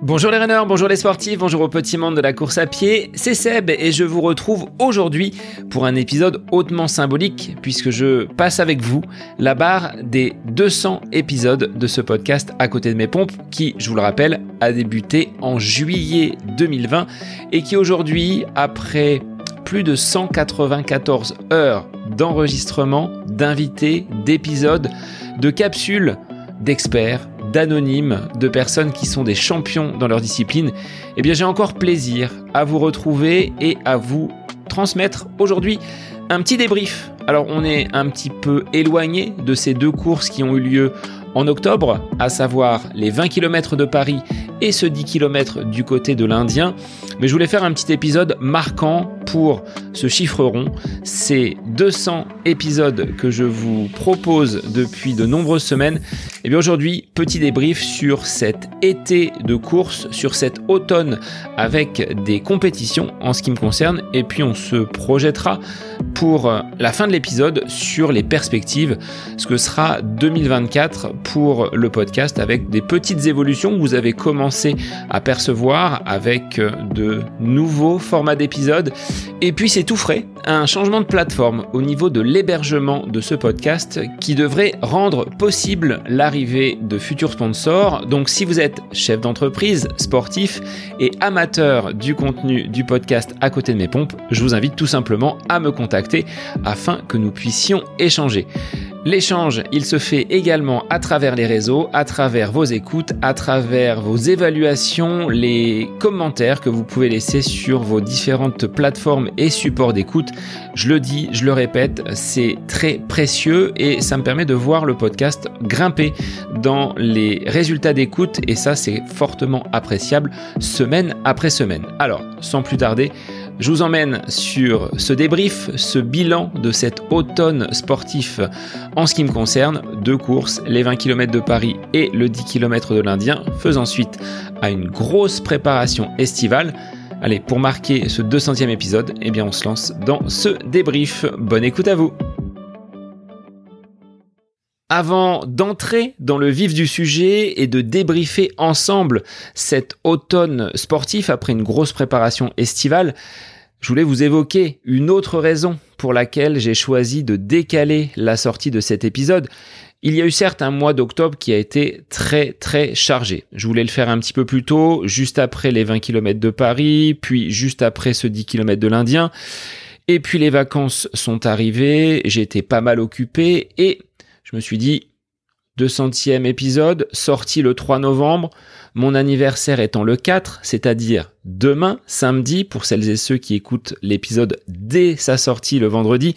Bonjour les runners, bonjour les sportifs, bonjour au petit monde de la course à pied, c'est Seb et je vous retrouve aujourd'hui pour un épisode hautement symbolique puisque je passe avec vous la barre des 200 épisodes de ce podcast à côté de mes pompes qui, je vous le rappelle, a débuté en juillet 2020 et qui aujourd'hui, après plus de 194 heures d'enregistrement, d'invités, d'épisodes, de capsules, d'experts, d'anonymes, de personnes qui sont des champions dans leur discipline, eh bien j'ai encore plaisir à vous retrouver et à vous transmettre aujourd'hui un petit débrief. Alors on est un petit peu éloigné de ces deux courses qui ont eu lieu en octobre, à savoir les 20 km de Paris et ce 10 km du côté de l'Indien. Mais je voulais faire un petit épisode marquant pour ce chiffre rond. Ces 200 épisodes que je vous propose depuis de nombreuses semaines. Et bien aujourd'hui, petit débrief sur cet été de course, sur cet automne avec des compétitions en ce qui me concerne. Et puis on se projettera pour la fin de l'épisode sur les perspectives, ce que sera 2024 pour le podcast avec des petites évolutions que vous avez commencé à percevoir avec de nouveaux formats d'épisodes. Et puis c'est tout frais, un changement de plateforme au niveau de l'hébergement de ce podcast qui devrait rendre possible l'arrivée de futurs sponsors. Donc si vous êtes chef d'entreprise, sportif et amateur du contenu du podcast à côté de mes pompes, je vous invite tout simplement à me contacter afin que nous puissions échanger. L'échange, il se fait également à travers les réseaux, à travers vos écoutes, à travers vos évaluations, les commentaires que vous pouvez laisser sur vos différentes plateformes et supports d'écoute. Je le dis, je le répète, c'est très précieux et ça me permet de voir le podcast grimper dans les résultats d'écoute et ça, c'est fortement appréciable semaine après semaine. Alors, sans plus tarder, je vous emmène sur ce débrief, ce bilan de cet automne sportif en ce qui me concerne. Deux courses, les 20 km de Paris et le 10 km de l'Indien, faisant suite à une grosse préparation estivale. Allez, pour marquer ce 200e épisode, eh bien on se lance dans ce débrief. Bonne écoute à vous! Avant d'entrer dans le vif du sujet et de débriefer ensemble cet automne sportif après une grosse préparation estivale, je voulais vous évoquer une autre raison pour laquelle j'ai choisi de décaler la sortie de cet épisode. Il y a eu certes un mois d'octobre qui a été très chargé. Je voulais le faire un petit peu plus tôt, juste après les 20 km de Paris, puis juste après ce 10 km de l'Indien. Et puis les vacances sont arrivées, j'étais pas mal occupé et je me suis dit, 200e épisode, sorti le 3 novembre, mon anniversaire étant le 4, c'est-à-dire demain, samedi, pour celles et ceux qui écoutent l'épisode dès sa sortie le vendredi.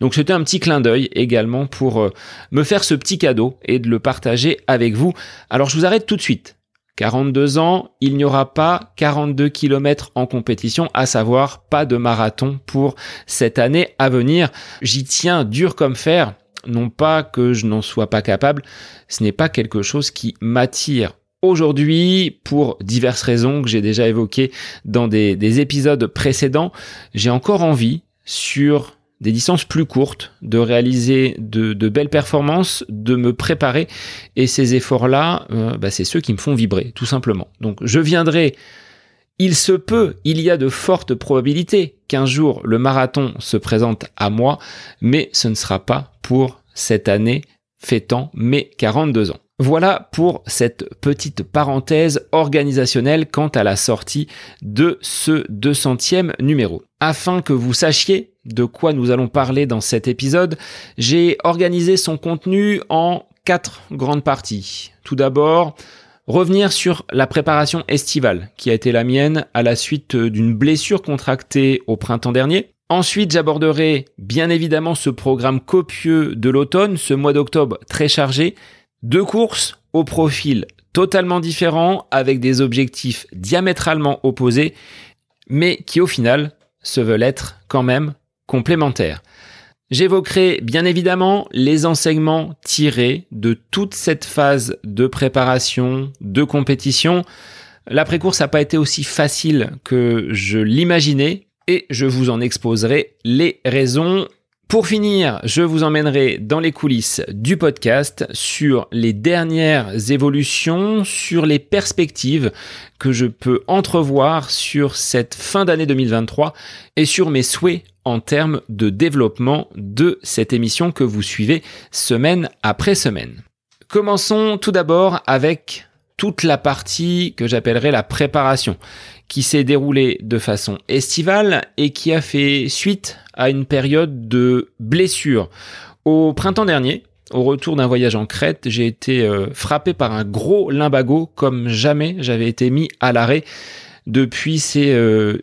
Donc c'était un petit clin d'œil également pour me faire ce petit cadeau et de le partager avec vous. Alors je vous arrête tout de suite. 42 ans, il n'y aura pas 42 km en compétition, à savoir pas de marathon pour cette année à venir. J'y tiens dur comme fer. Non pas que je n'en sois pas capable, ce n'est pas quelque chose qui m'attire aujourd'hui pour diverses raisons que j'ai déjà évoquées dans des épisodes précédents. J'ai encore envie, sur des distances plus courtes, de réaliser de belles performances, de me préparer. Et ces efforts-là, c'est ceux qui me font vibrer, tout simplement. Donc je viendrai, il se peut, il y a de fortes probabilités qu'un jour le marathon se présente à moi, mais ce ne sera pas pour cette année fêtant mes 42 ans. Voilà pour cette petite parenthèse organisationnelle quant à la sortie de ce 200e numéro. Afin que vous sachiez de quoi nous allons parler dans cet épisode, j'ai organisé son contenu en 4 grandes parties. Tout d'abord, revenir sur la préparation estivale qui a été la mienne à la suite d'une blessure contractée au printemps dernier. Ensuite, j'aborderai bien évidemment ce programme copieux de l'automne, ce mois d'octobre très chargé. 2 courses au profil totalement différent, avec des objectifs diamétralement opposés, mais qui au final se veulent être quand même complémentaires. J'évoquerai bien évidemment les enseignements tirés de toute cette phase de préparation, de compétition. L'après-course n'a pas été aussi facile que je l'imaginais. Et je vous en exposerai les raisons. Pour finir, je vous emmènerai dans les coulisses du podcast sur les dernières évolutions, sur les perspectives que je peux entrevoir sur cette fin d'année 2023 et sur mes souhaits en termes de développement de cette émission que vous suivez semaine après semaine. Commençons tout d'abord avec toute la partie que j'appellerai la préparation, qui s'est déroulée de façon estivale et qui a fait suite à une période de blessure. Au printemps dernier, au retour d'un voyage en Crète, j'ai été frappé par un gros lumbago comme jamais j'avais été mis à l'arrêt depuis ces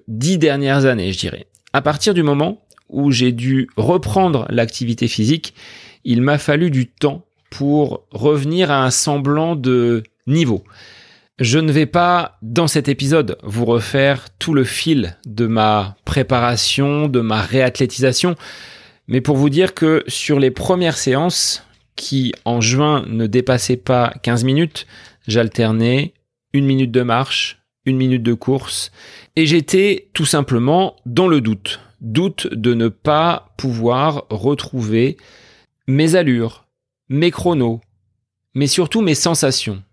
10 dernières années, je dirais. À partir du moment où j'ai dû reprendre l'activité physique, il m'a fallu du temps pour revenir à un semblant de niveau. Je ne vais pas, dans cet épisode, vous refaire tout le fil de ma préparation, de ma réathlétisation, mais pour vous dire que sur les premières séances, qui en juin ne dépassaient pas 15 minutes, j'alternais 1 minute de marche, 1 minute de course, et j'étais tout simplement dans le doute. Doute de ne pas pouvoir retrouver mes allures, mes chronos, mais surtout mes sensations.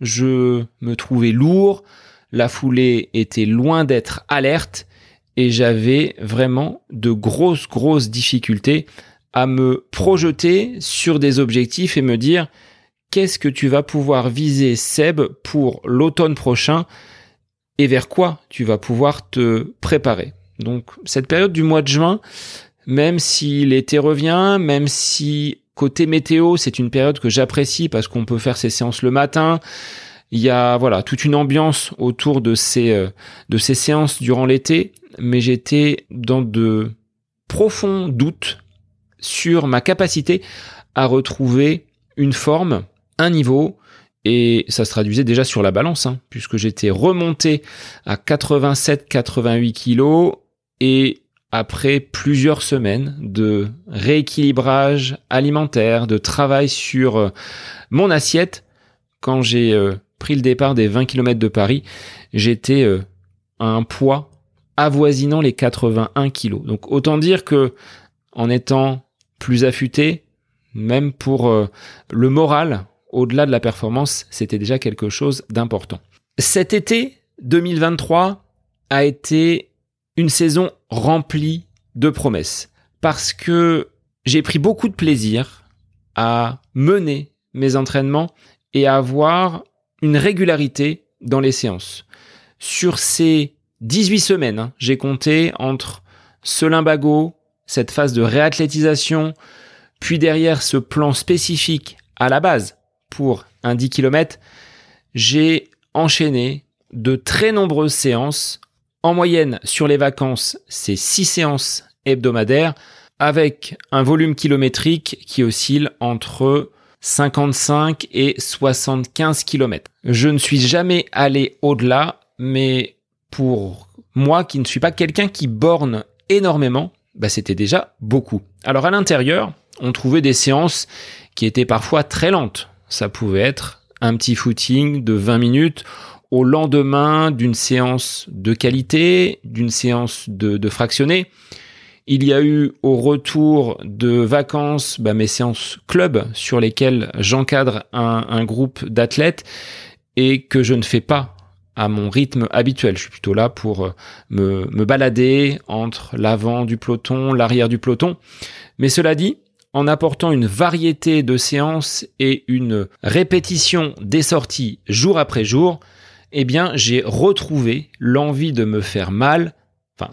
Je me trouvais lourd, la foulée était loin d'être alerte et j'avais vraiment de grosses difficultés à me projeter sur des objectifs et me dire qu'est-ce que tu vas pouvoir viser, Seb, pour l'automne prochain et vers quoi tu vas pouvoir te préparer. Donc cette période du mois de juin, même si l'été revient, même si côté météo, c'est une période que j'apprécie parce qu'on peut faire ses séances le matin. Il y a toute une ambiance autour de ces séances durant l'été, mais j'étais dans de profonds doutes sur ma capacité à retrouver une forme, un niveau, et ça se traduisait déjà sur la balance, puisque j'étais remonté à 87-88 kilos et après plusieurs semaines de rééquilibrage alimentaire, de travail sur mon assiette, quand j'ai pris le départ des 20 km de Paris, j'étais à un poids avoisinant les 81 kilos. Donc autant dire que en étant plus affûté, même pour le moral, au-delà de la performance, c'était déjà quelque chose d'important. Cet été 2023 a été une saison remplie de promesses parce que j'ai pris beaucoup de plaisir à mener mes entraînements et à avoir une régularité dans les séances. Sur ces 18 semaines, j'ai compté entre ce lumbago, cette phase de réathlétisation, puis derrière ce plan spécifique à la base pour un 10 km, j'ai enchaîné de très nombreuses séances. En moyenne, sur les vacances, c'est 6 séances hebdomadaires avec un volume kilométrique qui oscille entre 55 et 75 km. Je ne suis jamais allé au-delà, mais pour moi qui ne suis pas quelqu'un qui borne énormément, c'était déjà beaucoup. Alors à l'intérieur, on trouvait des séances qui étaient parfois très lentes. Ça pouvait être un petit footing de 20 minutes au lendemain d'une séance de qualité, d'une séance de fractionné. Il y a eu au retour de vacances mes séances club sur lesquelles j'encadre un groupe d'athlètes et que je ne fais pas à mon rythme habituel. Je suis plutôt là pour me balader entre l'avant du peloton, l'arrière du peloton. Mais cela dit, en apportant une variété de séances et une répétition des sorties jour après jour, j'ai retrouvé l'envie de me faire mal,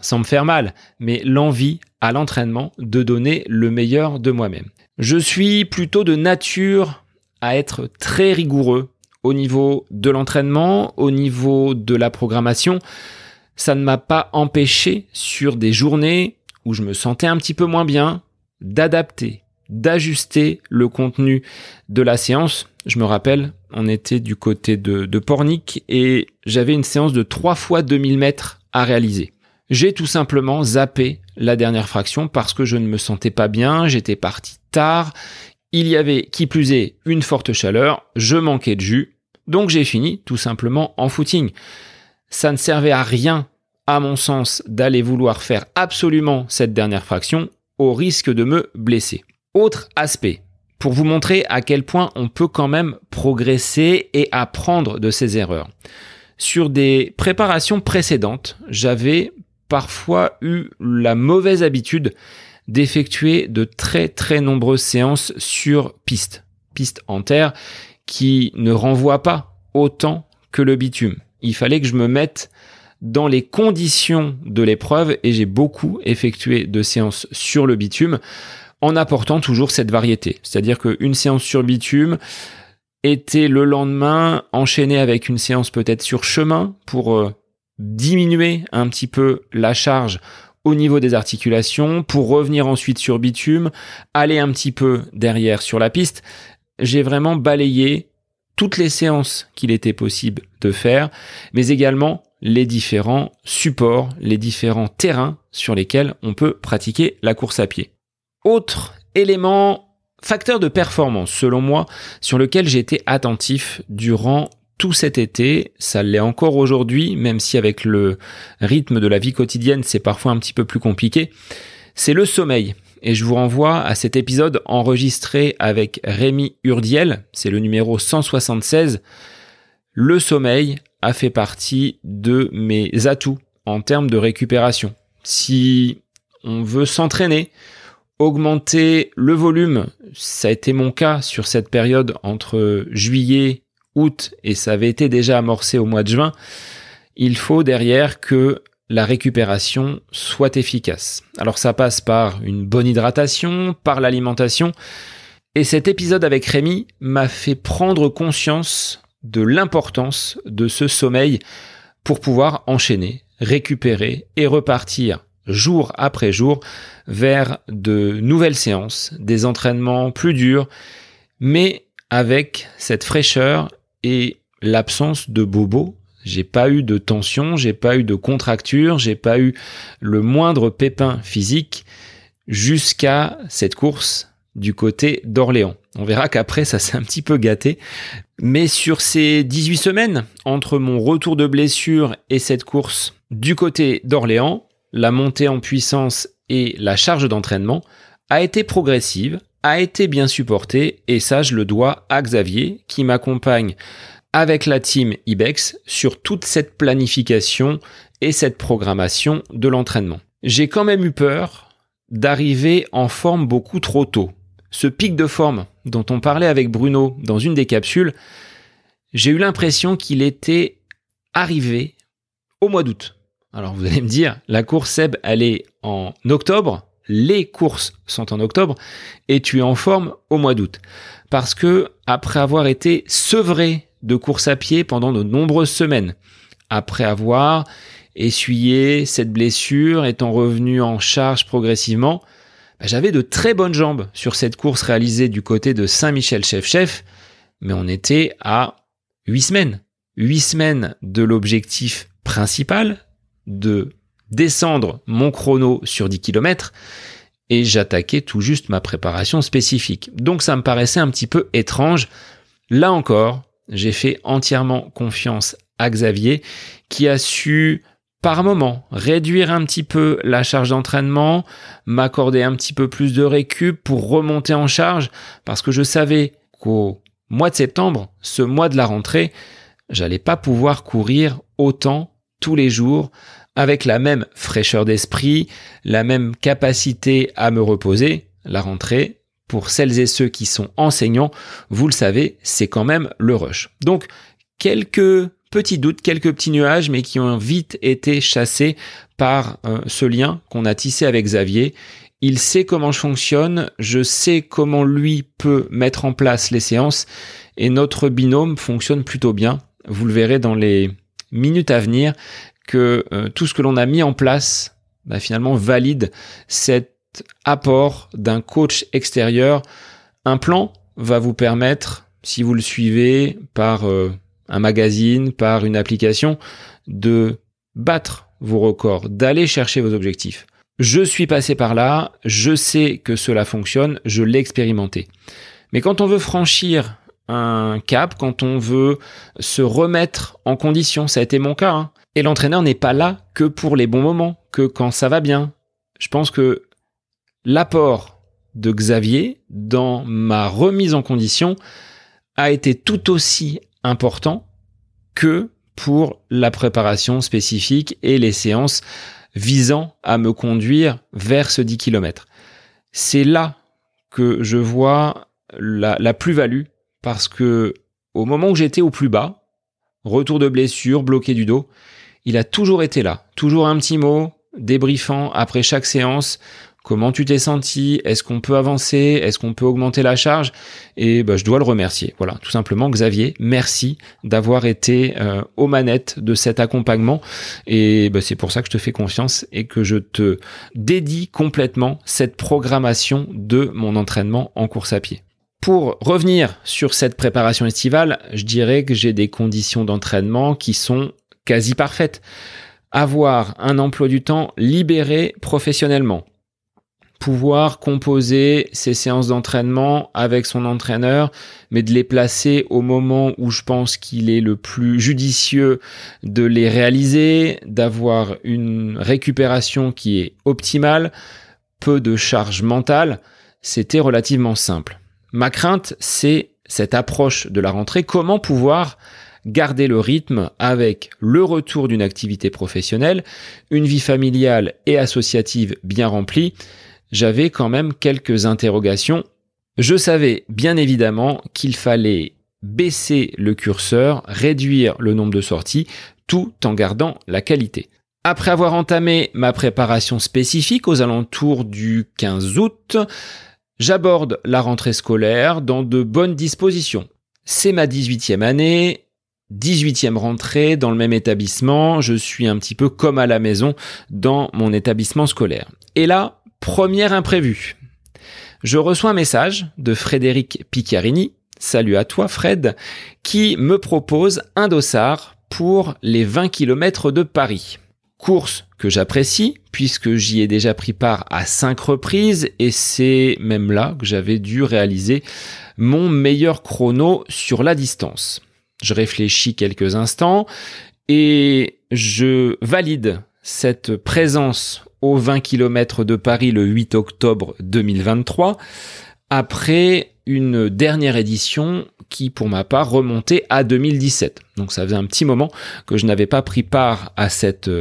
sans me faire mal, mais l'envie à l'entraînement de donner le meilleur de moi-même. Je suis plutôt de nature à être très rigoureux au niveau de l'entraînement, au niveau de la programmation. Ça ne m'a pas empêché, sur des journées où je me sentais un petit peu moins bien, d'adapter, d'ajuster le contenu de la séance. Je me rappelle, on était du côté de Pornic et j'avais une séance de 3 fois 2000 mètres à réaliser. J'ai tout simplement zappé la dernière fraction parce que je ne me sentais pas bien, j'étais parti tard, il y avait qui plus est une forte chaleur, je manquais de jus, donc j'ai fini tout simplement en footing. Ça ne servait à rien, à mon sens, d'aller vouloir faire absolument cette dernière fraction au risque de me blesser. Autre aspect, pour vous montrer à quel point on peut quand même progresser et apprendre de ses erreurs. Sur des préparations précédentes, j'avais parfois eu la mauvaise habitude d'effectuer de très nombreuses séances sur piste en terre, qui ne renvoie pas autant que le bitume. Il fallait que je me mette dans les conditions de l'épreuve et j'ai beaucoup effectué de séances sur le bitume en apportant toujours cette variété. C'est-à-dire qu'une séance sur bitume était le lendemain enchaînée avec une séance peut-être sur chemin pour diminuer un petit peu la charge au niveau des articulations, pour revenir ensuite sur bitume, aller un petit peu derrière sur la piste. J'ai vraiment balayé toutes les séances qu'il était possible de faire, mais également les différents supports, les différents terrains sur lesquels on peut pratiquer la course à pied. Autre élément, facteur de performance, selon moi, sur lequel j'ai été attentif durant tout cet été, ça l'est encore aujourd'hui, même si avec le rythme de la vie quotidienne, c'est parfois un petit peu plus compliqué, c'est le sommeil. Et je vous renvoie à cet épisode enregistré avec Rémi Hurdiel, c'est le numéro 176. Le sommeil a fait partie de mes atouts en termes de récupération. Si on veut s'entraîner, augmenter le volume, ça a été mon cas sur cette période entre juillet, août, et ça avait été déjà amorcé au mois de juin, il faut derrière que la récupération soit efficace. Alors ça passe par une bonne hydratation, par l'alimentation, et cet épisode avec Rémi m'a fait prendre conscience de l'importance de ce sommeil pour pouvoir enchaîner, récupérer et repartir jour après jour vers de nouvelles séances, des entraînements plus durs, mais avec cette fraîcheur et l'absence de bobos. J'ai pas eu de tension, j'ai pas eu de contracture, j'ai pas eu le moindre pépin physique jusqu'à cette course du côté d'Orléans. On verra qu'après, ça s'est un petit peu gâté. Mais sur ces 18 semaines, entre mon retour de blessure et cette course du côté d'Orléans, la montée en puissance et la charge d'entraînement a été progressive, a été bien supportée, et ça, je le dois à Xavier qui m'accompagne avec la team IBEX sur toute cette planification et cette programmation de l'entraînement. J'ai quand même eu peur d'arriver en forme beaucoup trop tôt. Ce pic de forme dont on parlait avec Bruno dans une des capsules, j'ai eu l'impression qu'il était arrivé au mois d'août. Alors vous allez me dire, la course Seb, elle est en octobre, les courses sont en octobre et tu es en forme au mois d'août. Parce que après avoir été sevré de course à pied pendant de nombreuses semaines, après avoir essuyé cette blessure, étant revenu en charge progressivement, j'avais de très bonnes jambes sur cette course réalisée du côté de Saint-Michel-Chef-Chef, mais on était à 8 semaines. 8 semaines de l'objectif principal de descendre mon chrono sur 10 km et j'attaquais tout juste ma préparation spécifique. Donc ça me paraissait un petit peu étrange. Là encore, j'ai fait entièrement confiance à Xavier qui a su par moment réduire un petit peu la charge d'entraînement, m'accorder un petit peu plus de récup pour remonter en charge parce que je savais qu'au mois de septembre, ce mois de la rentrée, j'allais pas pouvoir courir autant tous les jours avec la même fraîcheur d'esprit, la même capacité à me reposer. La rentrée, pour celles et ceux qui sont enseignants, vous le savez, c'est quand même le rush. Donc, quelques petits doutes, quelques petits nuages, mais qui ont vite été chassés par ce lien qu'on a tissé avec Xavier. Il sait comment je fonctionne, je sais comment lui peut mettre en place les séances, et notre binôme fonctionne plutôt bien. Vous le verrez dans les minutes à venir, que tout ce que l'on a mis en place, finalement, valide cette apport d'un coach extérieur. Un plan va vous permettre, si vous le suivez par un magazine, par une application, de battre vos records, d'aller chercher vos objectifs. Je suis passé par là, je sais que cela fonctionne, je l'ai expérimenté. Mais quand on veut franchir un cap, quand on veut se remettre en condition, ça a été mon cas, et l'entraîneur n'est pas là que pour les bons moments, que quand ça va bien. Je pense que l'apport de Xavier dans ma remise en condition a été tout aussi important que pour la préparation spécifique et les séances visant à me conduire vers ce 10 km. C'est là que je vois la plus-value, parce que au moment où j'étais au plus bas, retour de blessure, bloqué du dos, il a toujours été là. Toujours un petit mot, débriefant après chaque séance. Comment tu t'es senti? Est-ce qu'on peut avancer? Est-ce qu'on peut augmenter la charge? Et je dois le remercier. Voilà, tout simplement, Xavier, merci d'avoir été aux manettes de cet accompagnement. Et c'est pour ça que je te fais confiance et que je te dédie complètement cette programmation de mon entraînement en course à pied. Pour revenir sur cette préparation estivale, je dirais que j'ai des conditions d'entraînement qui sont quasi parfaites. Avoir un emploi du temps libéré professionnellement. Pouvoir composer ses séances d'entraînement avec son entraîneur, mais de les placer au moment où je pense qu'il est le plus judicieux de les réaliser, d'avoir une récupération qui est optimale, peu de charge mentale, c'était relativement simple. Ma crainte, c'est cette approche de la rentrée. Comment pouvoir garder le rythme avec le retour d'une activité professionnelle, une vie familiale et associative bien remplie? J'avais quand même quelques interrogations. Je savais bien évidemment qu'il fallait baisser le curseur, réduire le nombre de sorties, tout en gardant la qualité. Après avoir entamé ma préparation spécifique aux alentours du 15 août, j'aborde la rentrée scolaire dans de bonnes dispositions. C'est ma 18e année, 18e rentrée dans le même établissement. Je suis un petit peu comme à la maison dans mon établissement scolaire. Et là, première imprévue. Je reçois un message de Frédéric Piccarini, salut à toi Fred, qui me propose un dossard pour les 20 km de Paris. Course que j'apprécie puisque j'y ai déjà pris part à 5 reprises et c'est même là que j'avais dû réaliser mon meilleur chrono sur la distance. Je réfléchis quelques instants et je valide cette présence aux 20 km de Paris le 8 octobre 2023, après une dernière édition qui, pour ma part, remontait à 2017. Donc ça faisait un petit moment que je n'avais pas pris part à cette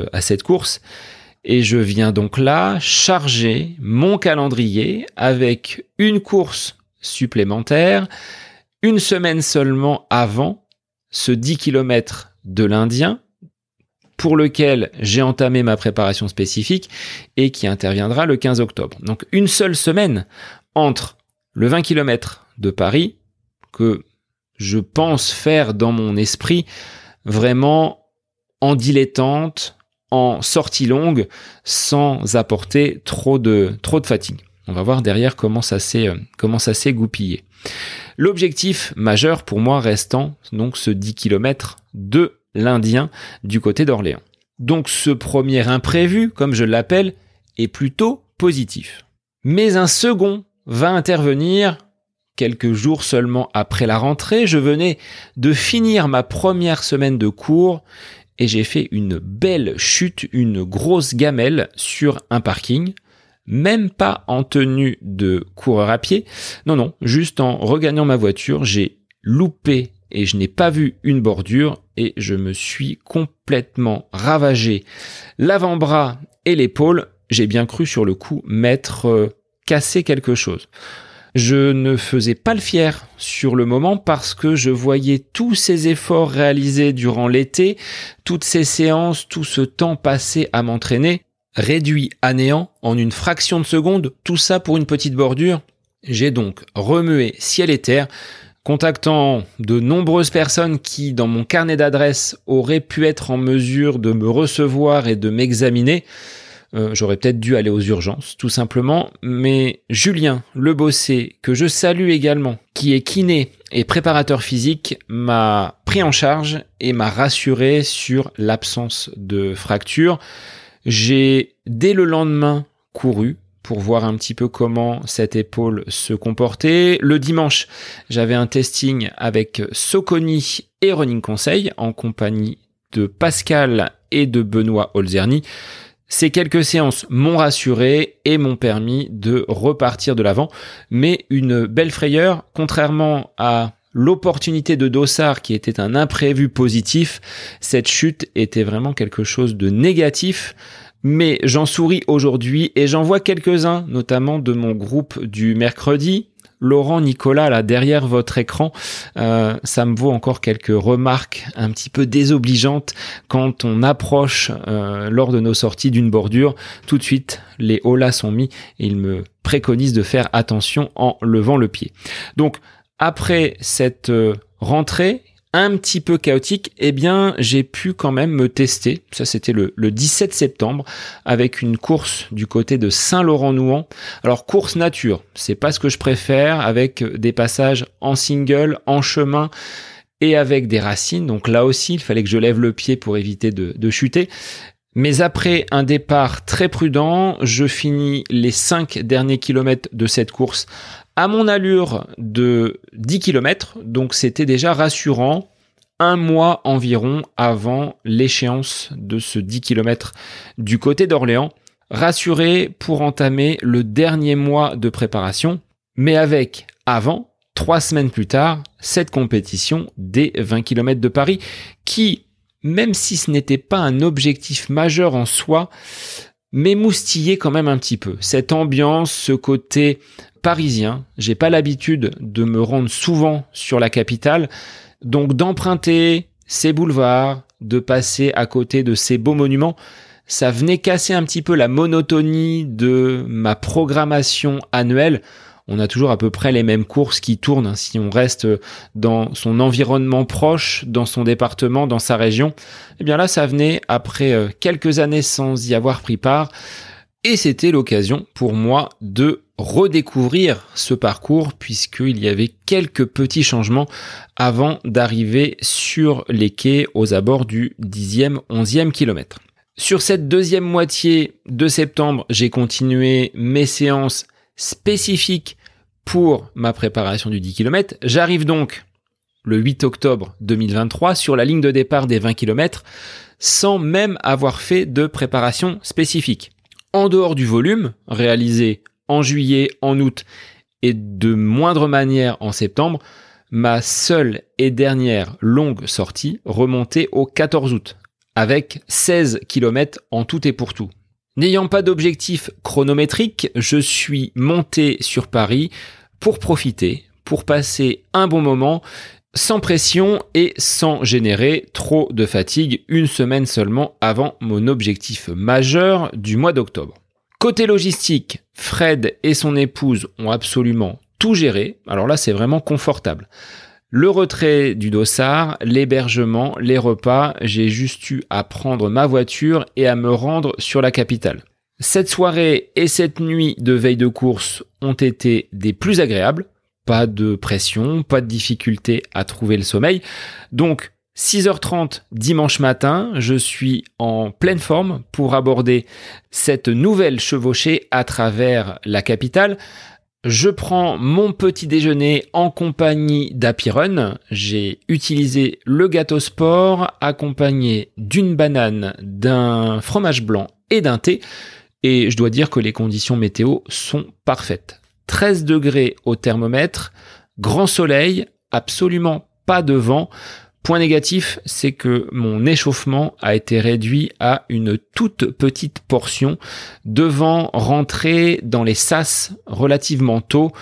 course. Et je viens donc là charger mon calendrier avec une course supplémentaire, une semaine seulement avant ce 10 km de l'Indien, pour lequel j'ai entamé ma préparation spécifique et qui interviendra le 15 octobre. Donc une seule semaine entre le 20 km de Paris, que je pense faire dans mon esprit vraiment en dilettante, en sortie longue, sans apporter trop de fatigue. On va voir derrière comment ça s'est goupillé. L'objectif majeur pour moi restant donc ce 10 km de l'Indien du côté d'Orléans. Donc ce premier imprévu, comme je l'appelle, est plutôt positif. Mais un second va intervenir quelques jours seulement après la rentrée. Je venais de finir ma première semaine de cours et j'ai fait une belle chute, une grosse gamelle sur un parking. Même pas en tenue de coureur à pied. Non, juste en regagnant ma voiture, j'ai loupé et je n'ai pas vu une bordure et je me suis complètement ravagé l'avant-bras et l'épaule. J'ai bien cru sur le coup m'être cassé quelque chose. Je ne faisais pas le fier sur le moment parce que je voyais tous ces efforts réalisés durant l'été, toutes ces séances, tout ce temps passé à m'entraîner, réduit à néant en une fraction de seconde, tout ça pour une petite bordure. J'ai donc remué ciel et terre, contactant de nombreuses personnes qui, dans mon carnet d'adresses, auraient pu être en mesure de me recevoir et de m'examiner. J'aurais peut-être dû aller aux urgences, tout simplement. Mais Julien Lebossé, que je salue également, qui est kiné et préparateur physique, m'a pris en charge et m'a rassuré sur l'absence de fracture. J'ai, dès le lendemain, couru pour voir un petit peu comment cette épaule se comportait. Le dimanche, j'avais un testing avec Soconi et Running Conseil en compagnie de Pascal et de Benoît Olzerny. Ces quelques séances m'ont rassuré et m'ont permis de repartir de l'avant. Mais une belle frayeur, contrairement à l'opportunité de dossard qui était un imprévu positif, cette chute était vraiment quelque chose de négatif. Mais j'en souris aujourd'hui et j'en vois quelques-uns, notamment de mon groupe du mercredi. Laurent, Nicolas, là, derrière votre écran, ça me vaut encore quelques remarques un petit peu désobligeantes quand on approche, lors de nos sorties d'une bordure. Tout de suite, les holas sont mis et ils me préconisent de faire attention en levant le pied. Donc, après cette rentrée un petit peu chaotique, eh bien, j'ai pu quand même me tester. Ça, c'était le 17 septembre avec une course du côté de Saint-Laurent-Nouan. Alors, course nature, c'est pas ce que je préfère, avec des passages en single, en chemin et avec des racines. Donc là aussi, il fallait que je lève le pied pour éviter de chuter. Mais après un départ très prudent, je finis les 5 derniers kilomètres de cette course à mon allure de 10 km, donc c'était déjà rassurant, un mois environ avant l'échéance de ce 10 km du côté d'Orléans. Rassuré pour entamer le dernier mois de préparation, mais avec avant, 3 semaines plus tard, cette compétition des 20 km de Paris qui, même si ce n'était pas un objectif majeur en soi, m'émoustillait quand même un petit peu. Cette ambiance, ce côté parisien, j'ai pas l'habitude de me rendre souvent sur la capitale, donc d'emprunter ces boulevards, de passer à côté de ces beaux monuments, ça venait casser un petit peu la monotonie de ma programmation annuelle. On a toujours à peu près les mêmes courses qui tournent, hein, si on reste dans son environnement proche, dans son département, dans sa région. Eh bien là, ça venait après quelques années sans y avoir pris part. Et c'était l'occasion pour moi de redécouvrir ce parcours puisqu'il y avait quelques petits changements avant d'arriver sur les quais aux abords du 10e, 11e kilomètre. Sur cette deuxième moitié de septembre, j'ai continué mes séances spécifiques pour ma préparation du 10 km. J'arrive donc le 8 octobre 2023 sur la ligne de départ des 20 km sans même avoir fait de préparation spécifique. En dehors du volume réalisé en juillet, en août et de moindre manière en septembre, ma seule et dernière longue sortie remontait au 14 août avec 16 km en tout et pour tout. N'ayant pas d'objectif chronométrique, je suis monté sur Paris pour profiter, pour passer un bon moment sans pression et sans générer trop de fatigue, une semaine seulement avant mon objectif majeur du mois d'octobre. Côté logistique, Fred et son épouse ont absolument tout géré. Alors là, c'est vraiment confortable. Le retrait du dossard, l'hébergement, les repas, j'ai juste eu à prendre ma voiture et à me rendre sur la capitale. Cette soirée et cette nuit de veille de course ont été des plus agréables. Pas de pression, pas de difficulté à trouver le sommeil. Donc, 6h30 dimanche matin, je suis en pleine forme pour aborder cette nouvelle chevauchée à travers la capitale. Je prends mon petit déjeuner en compagnie d'Apirun. J'ai utilisé le gâteau sport accompagné d'une banane, d'un fromage blanc et d'un thé. Et je dois dire que les conditions météo sont parfaites. 13 degrés au thermomètre, grand soleil, absolument pas de vent. Point négatif, c'est que mon échauffement a été réduit à une toute petite portion, devant rentrer dans les sas relativement tôt.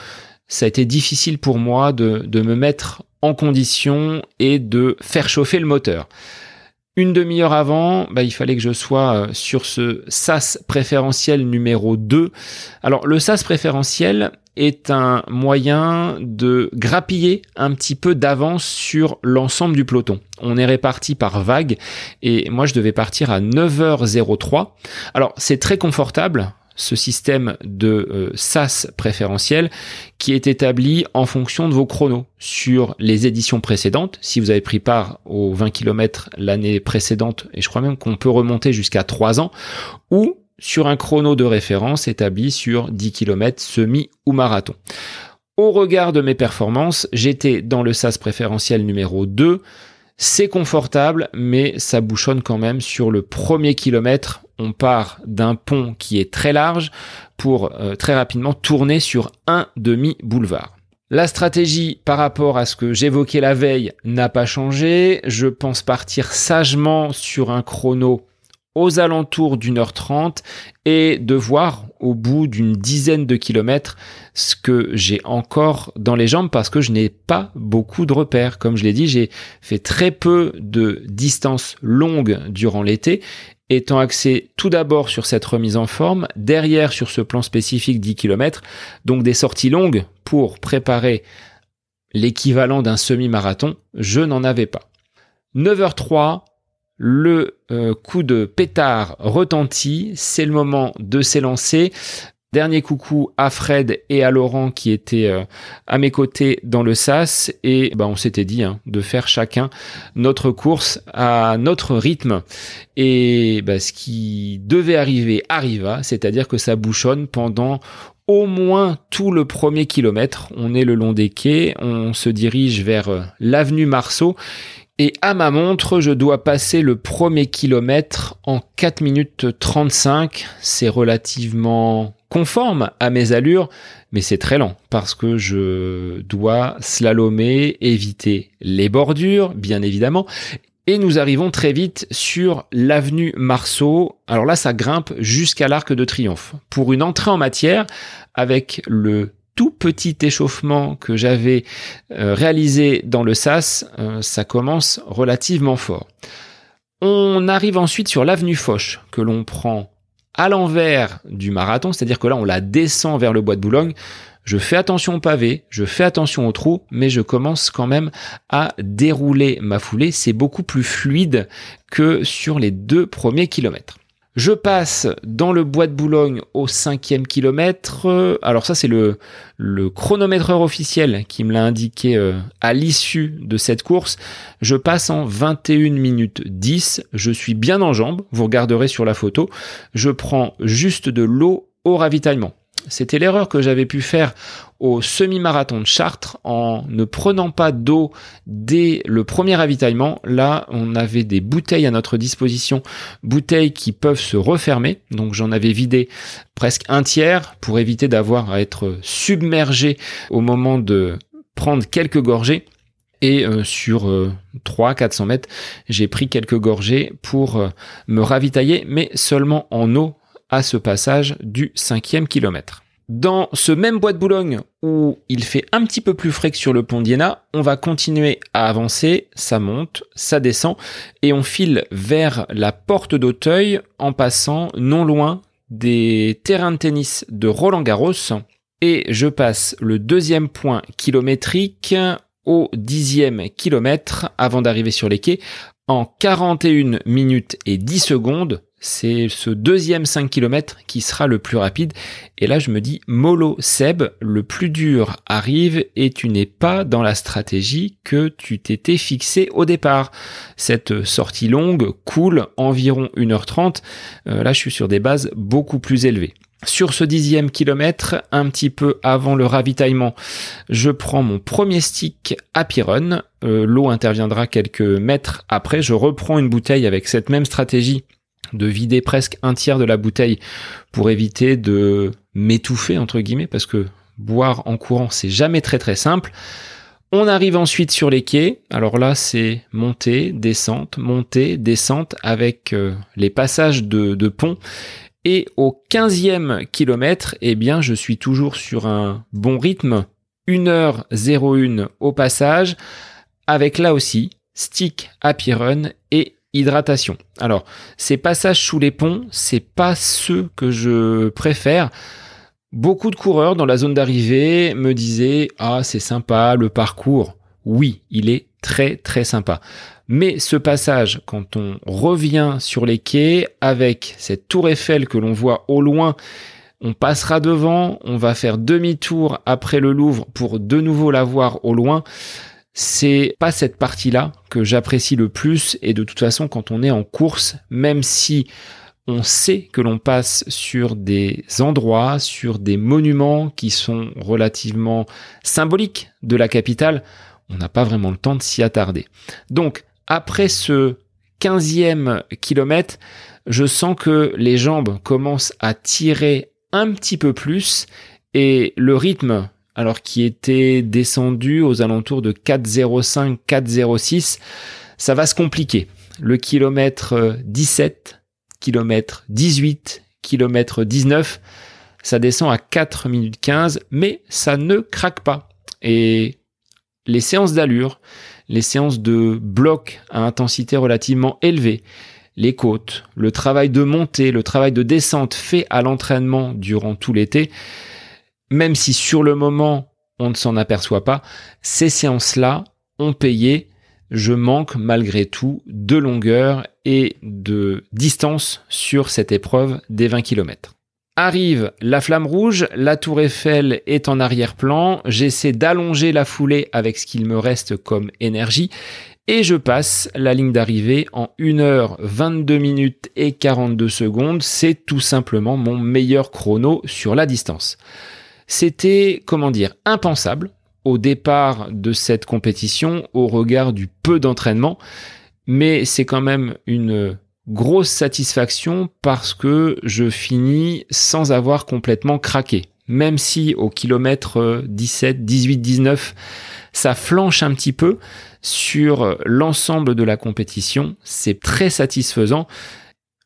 Ça a été difficile pour moi de me mettre en condition et de faire chauffer le moteur. Une demi-heure avant, il fallait que je sois sur ce sas préférentiel numéro 2. Alors, le sas préférentiel est un moyen de grappiller un petit peu d'avance sur l'ensemble du peloton. On est répartis par vagues et moi, je devais partir à 9h03. Alors, c'est très confortable, ce système de sas préférentiel qui est établi en fonction de vos chronos sur les éditions précédentes. Si vous avez pris part aux 20 km l'année précédente, et je crois même qu'on peut remonter jusqu'à 3 ans, ou sur un chrono de référence établi sur 10 km semi ou marathon. Au regard de mes performances, j'étais dans le sas préférentiel numéro 2, C'est confortable, mais ça bouchonne quand même sur le premier kilomètre. On part d'un pont qui est très large pour très rapidement tourner sur un demi-boulevard. La stratégie par rapport à ce que j'évoquais la veille n'a pas changé. Je pense partir sagement sur un chrono aux alentours d'1h30 et de voir au bout d'une dizaine de kilomètres ce que j'ai encore dans les jambes parce que je n'ai pas beaucoup de repères. Comme je l'ai dit, j'ai fait très peu de distances longues durant l'été, étant axé tout d'abord sur cette remise en forme, derrière sur ce plan spécifique 10 km, donc des sorties longues pour préparer l'équivalent d'un semi-marathon, je n'en avais pas. 9h03, le coup de pétard retentit, c'est le moment de s'élancer. Dernier coucou à Fred et à Laurent qui étaient à mes côtés dans le SAS et bah, on s'était dit de faire chacun notre course à notre rythme. Et bah, ce qui devait arriver arriva, c'est-à-dire que ça bouchonne pendant au moins tout le premier kilomètre. On est le long des quais, on se dirige vers l'avenue Marceau. Et à ma montre, je dois passer le premier kilomètre en 4 minutes 35. C'est relativement conforme à mes allures, mais c'est très lent parce que je dois slalomer, éviter les bordures, bien évidemment. Et nous arrivons très vite sur l'avenue Marceau. Alors là, ça grimpe jusqu'à l'Arc de Triomphe. Pour une entrée en matière, avec le tout petit échauffement que j'avais réalisé dans le SAS, ça commence relativement fort. On arrive ensuite sur l'avenue Foch, que l'on prend à l'envers du marathon, c'est-à-dire que là, on la descend vers le bois de Boulogne. Je fais attention au pavé, je fais attention au trou, mais je commence quand même à dérouler ma foulée. C'est beaucoup plus fluide que sur les 2 premiers kilomètres. Je passe dans le bois de Boulogne au 5e kilomètre. Alors ça, c'est le chronométreur officiel qui me l'a indiqué à l'issue de cette course. Je passe en 21 minutes 10. Je suis bien en jambes. Vous regarderez sur la photo. Je prends juste de l'eau au ravitaillement. C'était l'erreur que j'avais pu faire au semi-marathon de Chartres en ne prenant pas d'eau dès le premier ravitaillement. Là, on avait des bouteilles à notre disposition, bouteilles qui peuvent se refermer. Donc, j'en avais vidé presque un tiers pour éviter d'avoir à être submergé au moment de prendre quelques gorgées. Et sur 300-400 mètres, j'ai pris quelques gorgées pour me ravitailler, mais seulement en eau, à ce passage du 5e kilomètre. Dans ce même bois de Boulogne où il fait un petit peu plus frais que sur le pont d'Iéna, on va continuer à avancer, ça monte, ça descend et on file vers la porte d'Auteuil en passant non loin des terrains de tennis de Roland-Garros et je passe le 2e point kilométrique au 10e kilomètre avant d'arriver sur les quais en 41 minutes et 10 secondes. C'est ce 2e 5 km qui sera le plus rapide. Et là, je me dis, mollo Seb, le plus dur arrive et tu n'es pas dans la stratégie que tu t'étais fixée au départ. Cette sortie longue coule environ 1h30. Là, je suis sur des bases beaucoup plus élevées. Sur ce 10e kilomètre, un petit peu avant le ravitaillement, je prends mon premier stick Happy Run. L'eau interviendra quelques mètres après. Je reprends une bouteille avec cette même stratégie de vider presque un tiers de la bouteille pour éviter de m'étouffer, entre guillemets, parce que boire en courant, c'est jamais très très simple. On arrive ensuite sur les quais. Alors là, c'est montée, descente avec les passages de pont. Et au 15e kilomètre, eh bien, je suis toujours sur un bon rythme. 1h01 au passage, avec là aussi, stick, Happy Run et hydratation. Alors, ces passages sous les ponts, c'est pas ceux que je préfère. Beaucoup de coureurs dans la zone d'arrivée me disaient « Ah, c'est sympa, le parcours ». Oui, il est très très sympa. Mais ce passage, quand on revient sur les quais, avec cette tour Eiffel que l'on voit au loin, on passera devant, on va faire demi-tour après le Louvre pour de nouveau la voir au loin. C'est pas cette partie-là que j'apprécie le plus et de toute façon quand on est en course, même si on sait que l'on passe sur des endroits, sur des monuments qui sont relativement symboliques de la capitale, on n'a pas vraiment le temps de s'y attarder. Donc après ce 15e kilomètre, je sens que les jambes commencent à tirer un petit peu plus et le rythme, alors qui était descendu aux alentours de 4,05, 4,06, ça va se compliquer. Le kilomètre 17, kilomètre 18, kilomètre 19, ça descend à 4 minutes 15, mais ça ne craque pas. Et les séances d'allure, les séances de bloc à intensité relativement élevée, les côtes, le travail de montée, le travail de descente fait à l'entraînement durant tout l'été, même si sur le moment, on ne s'en aperçoit pas, ces séances-là ont payé. Je manque malgré tout de longueur et de distance sur cette épreuve des 20 km. Arrive la flamme rouge, la tour Eiffel est en arrière-plan, j'essaie d'allonger la foulée avec ce qu'il me reste comme énergie et je passe la ligne d'arrivée en 1h22 min et 42 secondes. C'est tout simplement mon meilleur chrono sur la distance. C'était, impensable au départ de cette compétition au regard du peu d'entraînement, mais c'est quand même une grosse satisfaction parce que je finis sans avoir complètement craqué. Même si au kilomètre 17, 18, 19, ça flanche un petit peu sur l'ensemble de la compétition, c'est très satisfaisant.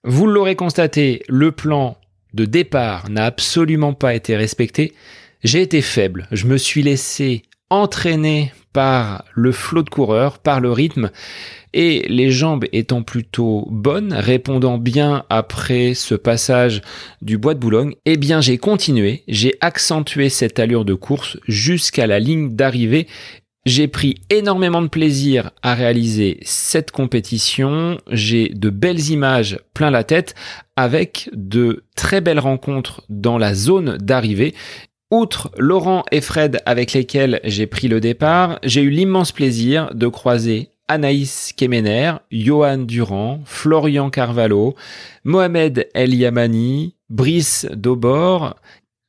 Vous l'aurez constaté, le plan de départ n'a absolument pas été respecté. J'ai été faible, je me suis laissé entraîné par le flot de coureurs, par le rythme, et les jambes étant plutôt bonnes, répondant bien après ce passage du bois de Boulogne, eh bien j'ai continué, j'ai accentué cette allure de course jusqu'à la ligne d'arrivée. J'ai pris énormément de plaisir à réaliser cette compétition, j'ai de belles images plein la tête, avec de très belles rencontres dans la zone d'arrivée. Outre Laurent et Fred avec lesquels j'ai pris le départ, j'ai eu l'immense plaisir de croiser Anaïs Kemener, Johan Durand, Florian Carvalho, Mohamed El Yamani, Brice Dobor,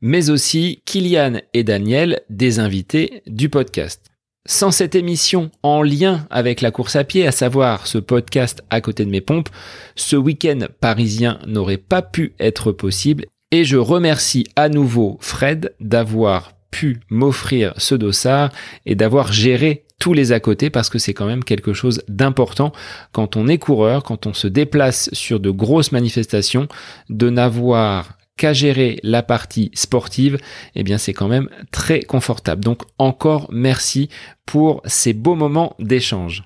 mais aussi Kylian et Daniel, des invités du podcast. Sans cette émission en lien avec la course à pied, à savoir ce podcast à côté de mes pompes, ce week-end parisien n'aurait pas pu être possible. Et je remercie à nouveau Fred d'avoir pu m'offrir ce dossard et d'avoir géré tous les à côté parce que c'est quand même quelque chose d'important quand on est coureur, quand on se déplace sur de grosses manifestations, de n'avoir qu'à gérer la partie sportive, eh bien c'est quand même très confortable. Donc encore merci pour ces beaux moments d'échange.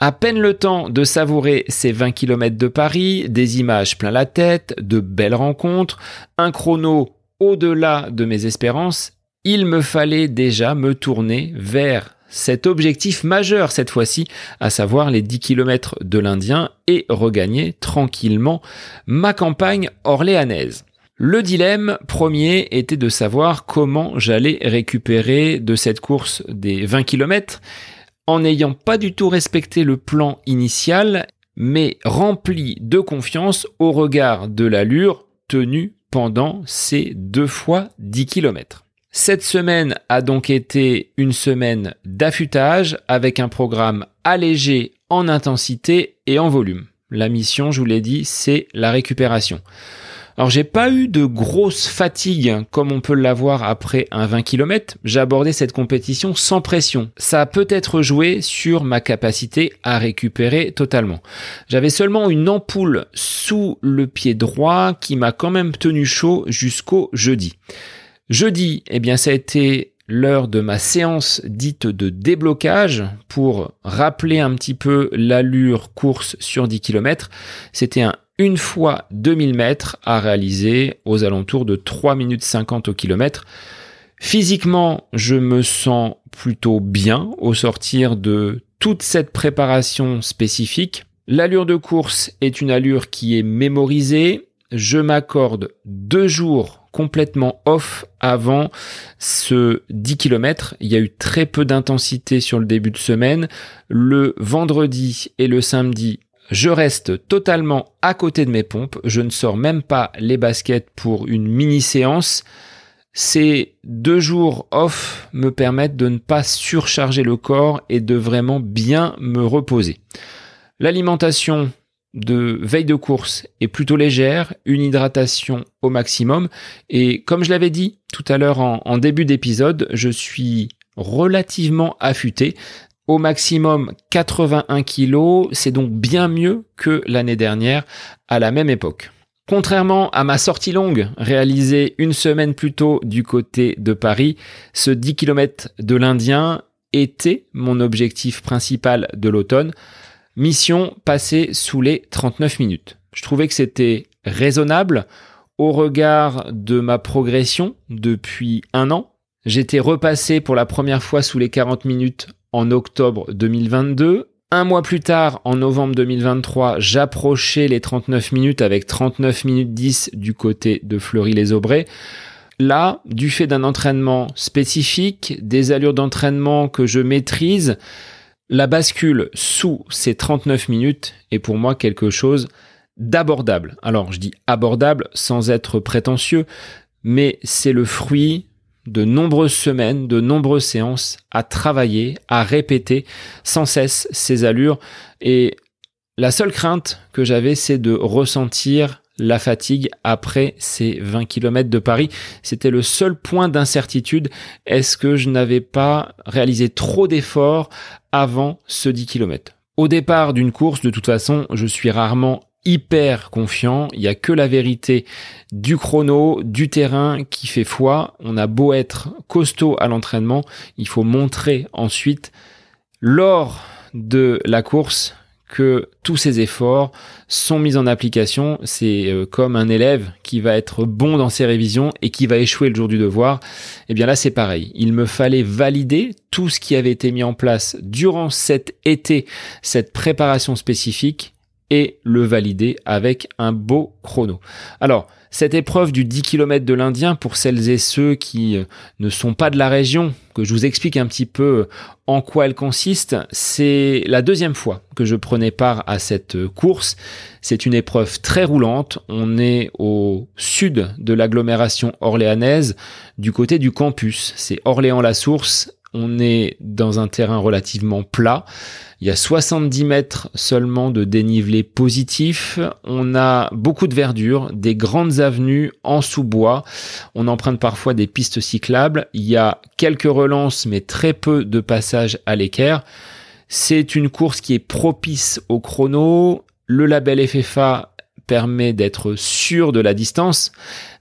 À peine le temps de savourer ces 20 km de Paris, des images plein la tête, de belles rencontres, un chrono au-delà de mes espérances, il me fallait déjà me tourner vers cet objectif majeur cette fois-ci, à savoir les 10 km de l'Indien et regagner tranquillement ma campagne orléanaise. Le dilemme premier était de savoir comment j'allais récupérer de cette course des 20 km, en n'ayant pas du tout respecté le plan initial, mais rempli de confiance au regard de l'allure tenue pendant ces 2 fois 10 km. Cette semaine a donc été une semaine d'affûtage avec un programme allégé en intensité et en volume. La mission, je vous l'ai dit, c'est la récupération. Alors, j'ai pas eu de grosse fatigue comme on peut l'avoir après un 20 km. J'ai abordé cette compétition sans pression. Ça a peut-être joué sur ma capacité à récupérer totalement. J'avais seulement une ampoule sous le pied droit qui m'a quand même tenu chaud jusqu'au jeudi. Jeudi, eh bien, ça a été l'heure de ma séance dite de déblocage pour rappeler un petit peu l'allure course sur 10 km. C'était une fois 2000 mètres à réaliser aux alentours de 3 minutes 50 au kilomètre. Physiquement, je me sens plutôt bien au sortir de toute cette préparation spécifique. L'allure de course est une allure qui est mémorisée. Je m'accorde 2 jours complètement off avant ce 10 km. Il y a eu très peu d'intensité sur le début de semaine. Le vendredi et le samedi, je reste totalement à côté de mes pompes. Je ne sors même pas les baskets pour une mini-séance. Ces 2 jours off me permettent de ne pas surcharger le corps et de vraiment bien me reposer. L'alimentation de veille de course est plutôt légère, une hydratation au maximum. Et comme je l'avais dit tout à l'heure en début d'épisode, je suis relativement affûté. Au maximum 81 kg, c'est donc bien mieux que l'année dernière à la même époque. Contrairement à ma sortie longue réalisée une semaine plus tôt du côté de Paris, ce 10 km de l'Indien était mon objectif principal de l'automne. Mission passée sous les 39 minutes. Je trouvais que c'était raisonnable au regard de ma progression depuis un an. J'étais repassé pour la première fois sous les 40 minutes en octobre 2022. Un mois plus tard, en novembre 2023, j'approchais les 39 minutes avec 39 minutes 10 du côté de Fleury-les-Aubrais. Là, du fait d'un entraînement spécifique, des allures d'entraînement que je maîtrise, la bascule sous ces 39 minutes est pour moi quelque chose d'abordable. Alors, je dis abordable sans être prétentieux, mais c'est le fruit de nombreuses semaines, de nombreuses séances à travailler, à répéter sans cesse ces allures. Et la seule crainte que j'avais, c'est de ressentir la fatigue après ces 20 km de Paris. C'était le seul point d'incertitude. Est-ce que je n'avais pas réalisé trop d'efforts avant ce 10 km? Au départ d'une course, de toute façon, je suis rarement hyper confiant, il n'y a que la vérité du chrono, du terrain qui fait foi. On a beau être costaud à l'entraînement, il faut montrer ensuite lors de la course que tous ces efforts sont mis en application. C'est comme un élève qui va être bon dans ses révisions et qui va échouer le jour du devoir. Et bien là, c'est pareil. Il me fallait valider tout ce qui avait été mis en place durant cet été, cette préparation spécifique, et le valider avec un beau chrono. Alors, cette épreuve du 10 km de l'Indien, pour celles et ceux qui ne sont pas de la région, que je vous explique un petit peu en quoi elle consiste, c'est la deuxième fois que je prenais part à cette course. C'est une épreuve très roulante. On est au sud de l'agglomération orléanaise, du côté du campus. C'est Orléans-la-Source. On est dans un terrain relativement plat. Il y a 70 mètres seulement de dénivelé positif. On a beaucoup de verdure, des grandes avenues en sous-bois. On emprunte parfois des pistes cyclables. Il y a quelques relances, mais très peu de passages à l'équerre. C'est une course qui est propice au chrono. Le label FFA permet d'être sûr de la distance,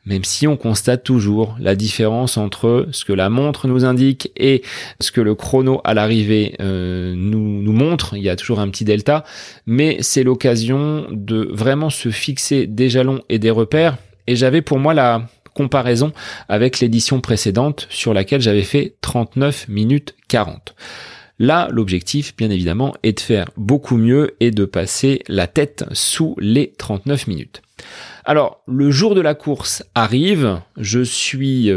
même si on constate toujours la différence entre ce que la montre nous indique et ce que le chrono à l'arrivée nous montre. Il y a toujours un petit delta, mais c'est l'occasion de vraiment se fixer des jalons et des repères. Et j'avais pour moi la comparaison avec l'édition précédente sur laquelle j'avais fait 39 minutes 40. Là, l'objectif, bien évidemment, est de faire beaucoup mieux et de passer la tête sous les 39 minutes. Alors, le jour de la course arrive, je suis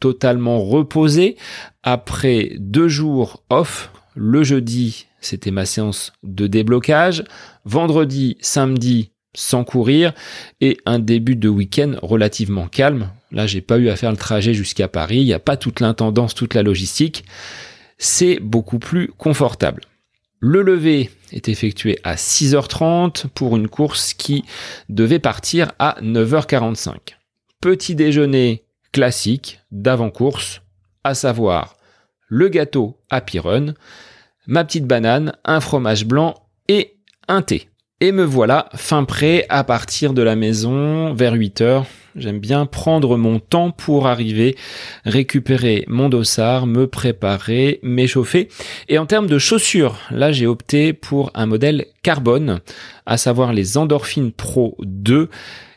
totalement reposé. Après 2 jours off, le jeudi, c'était ma séance de déblocage. Vendredi, samedi, sans courir et un début de week-end relativement calme. Là, j'ai pas eu à faire le trajet jusqu'à Paris, il n'y a pas toute l'intendance, toute la logistique. C'est beaucoup plus confortable. Le lever est effectué à 6h30 pour une course qui devait partir à 9h45. Petit déjeuner classique d'avant-course, à savoir le gâteau Happy Run, ma petite banane, un fromage blanc et un thé. Et me voilà fin prêt à partir de la maison vers 8h. J'aime bien prendre mon temps pour arriver, récupérer mon dossard, me préparer, m'échauffer. Et en termes de chaussures, là j'ai opté pour un modèle carbone, à savoir les Endorphin Pro 2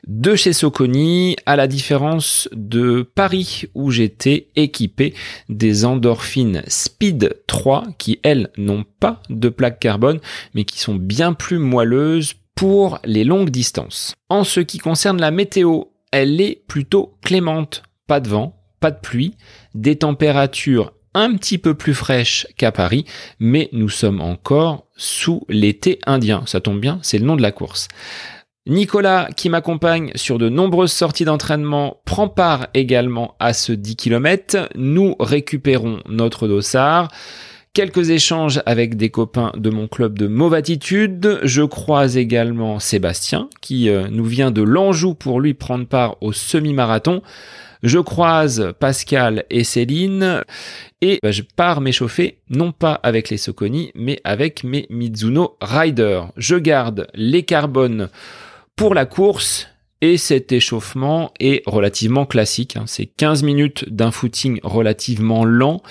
de chez Soconi, à la différence de Paris où j'étais équipé des Endorphin Speed 3 qui, elles, n'ont pas de plaque carbone mais qui sont bien plus moelleuses pour les longues distances. En ce qui concerne la météo, elle est plutôt clémente. Pas de vent, pas de pluie, des températures un petit peu plus fraîches qu'à Paris, mais nous sommes encore sous l'été indien. Ça tombe bien, c'est le nom de la course. Nicolas, qui m'accompagne sur de nombreuses sorties d'entraînement, prend part également à ce 10 km. Nous récupérons notre dossard. Quelques échanges avec des copains de mon club de Mauvattitude. Je croise également Sébastien qui nous vient de l'Anjou pour lui prendre part au semi-marathon. Je croise Pascal et Céline et je pars m'échauffer, non pas avec les Soconi, mais avec mes Mizuno Rider. Je garde les carbones pour la course et cet échauffement est relativement classique. C'est 15 minutes d'un footing relativement lent,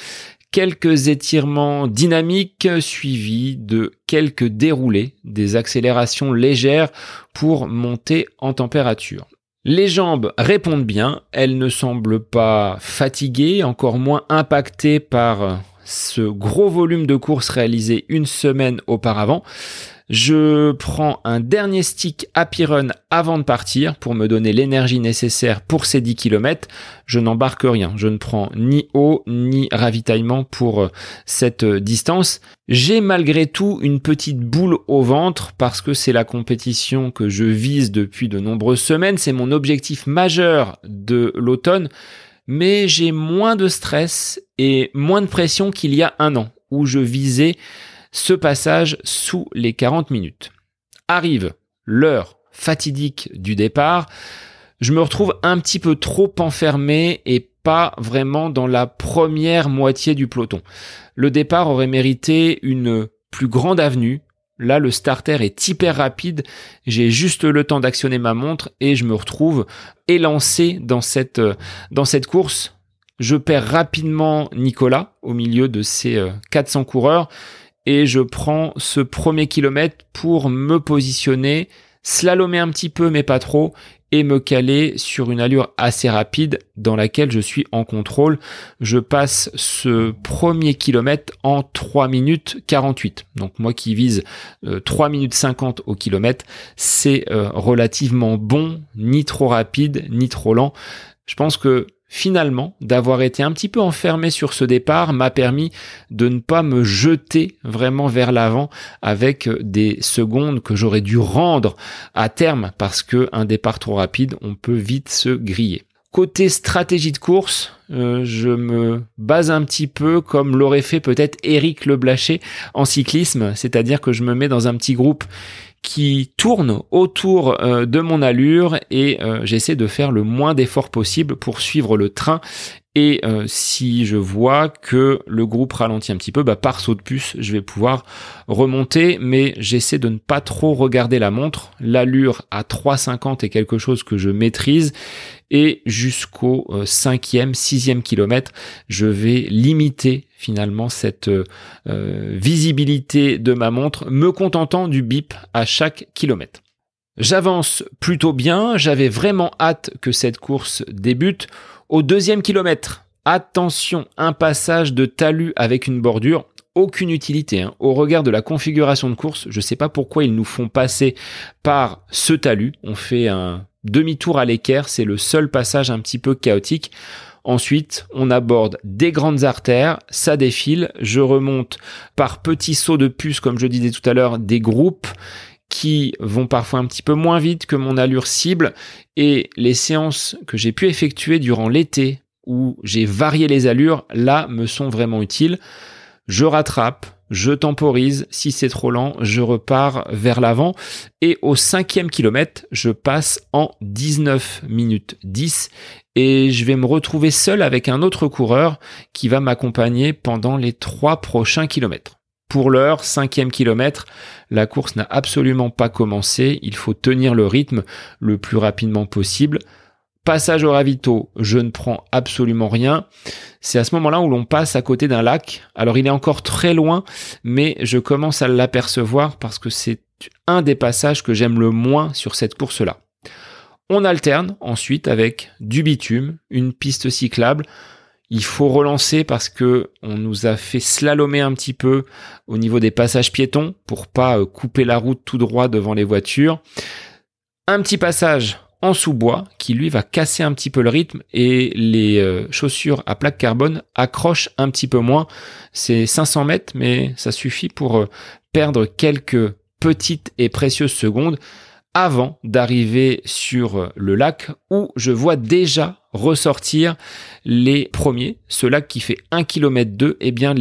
quelques étirements dynamiques suivis de quelques déroulés, des accélérations légères pour monter en température. Les jambes répondent bien, elles ne semblent pas fatiguées, encore moins impactées par ce gros volume de course réalisé une semaine auparavant. Je prends un dernier stick Happy Run avant de partir pour me donner l'énergie nécessaire pour ces 10 km. Je n'embarque rien, je ne prends ni eau ni ravitaillement pour cette distance. J'ai malgré tout une petite boule au ventre parce que c'est la compétition que je vise depuis de nombreuses semaines. C'est mon objectif majeur de l'automne, mais j'ai moins de stress et moins de pression qu'il y a un an où je visais ce passage sous les 40 minutes. Arrive l'heure fatidique du départ. Je me retrouve un petit peu trop enfermé et pas vraiment dans la première moitié du peloton. Le départ aurait mérité une plus grande avenue. Là, le starter est hyper rapide. J'ai juste le temps d'actionner ma montre et je me retrouve élancé dans cette course. Je perds rapidement Nicolas au milieu de ces 400 coureurs. Et je prends ce premier kilomètre pour me positionner, slalomer un petit peu mais pas trop et me caler sur une allure assez rapide dans laquelle je suis en contrôle. Je passe ce premier kilomètre en 3 minutes 48. Donc moi qui vise 3 minutes 50 au kilomètre, c'est relativement bon, ni trop rapide, ni trop lent. Je pense que finalement, d'avoir été un petit peu enfermé sur ce départ m'a permis de ne pas me jeter vraiment vers l'avant avec des secondes que j'aurais dû rendre à terme parce que un départ trop rapide, on peut vite se griller. Côté stratégie de course, je me base un petit peu comme l'aurait fait peut-être Eric Le Blacher en cyclisme, c'est-à-dire que je me mets dans un petit groupe qui tourne autour de mon allure et j'essaie de faire le moins d'efforts possible pour suivre le train. Et si je vois que le groupe ralentit un petit peu, par saut de puce, je vais pouvoir remonter, mais j'essaie de ne pas trop regarder la montre. L'allure à 3,50 est quelque chose que je maîtrise et jusqu'au 5e, 6e kilomètre, je vais limiter finalement cette visibilité de ma montre, me contentant du bip à chaque kilomètre. J'avance plutôt bien, j'avais vraiment hâte que cette course débute. Au 2e kilomètre, attention, un passage de talus avec une bordure, aucune utilité. Au regard de la configuration de course, je ne sais pas pourquoi ils nous font passer par ce talus. On fait un demi-tour à l'équerre, c'est le seul passage un petit peu chaotique. Ensuite, on aborde des grandes artères, ça défile, je remonte par petits sauts de puce, comme je disais tout à l'heure, des groupes qui vont parfois un petit peu moins vite que mon allure cible et les séances que j'ai pu effectuer durant l'été où j'ai varié les allures, là, me sont vraiment utiles. Je rattrape, je temporise, si c'est trop lent, je repars vers l'avant et au 5e kilomètre, je passe en 19 minutes 10 et je vais me retrouver seul avec un autre coureur qui va m'accompagner pendant les 3 prochains kilomètres. Pour l'heure, 5e kilomètre, la course n'a absolument pas commencé. Il faut tenir le rythme le plus rapidement possible. Passage au ravito, je ne prends absolument rien. C'est à ce moment-là où l'on passe à côté d'un lac. Alors, il est encore très loin, mais je commence à l'apercevoir parce que c'est un des passages que j'aime le moins sur cette course-là. On alterne ensuite avec du bitume, une piste cyclable. Il faut relancer parce que on nous a fait slalomer un petit peu au niveau des passages piétons pour pas couper la route tout droit devant les voitures. Un petit passage en sous-bois qui lui va casser un petit peu le rythme et les chaussures à plaque carbone accrochent un petit peu moins. C'est 500 mètres mais ça suffit pour perdre quelques petites et précieuses secondes. avant d'arriver sur le lac où je vois déjà ressortir les premiers. Ce lac qui fait 1,2 km, eh bien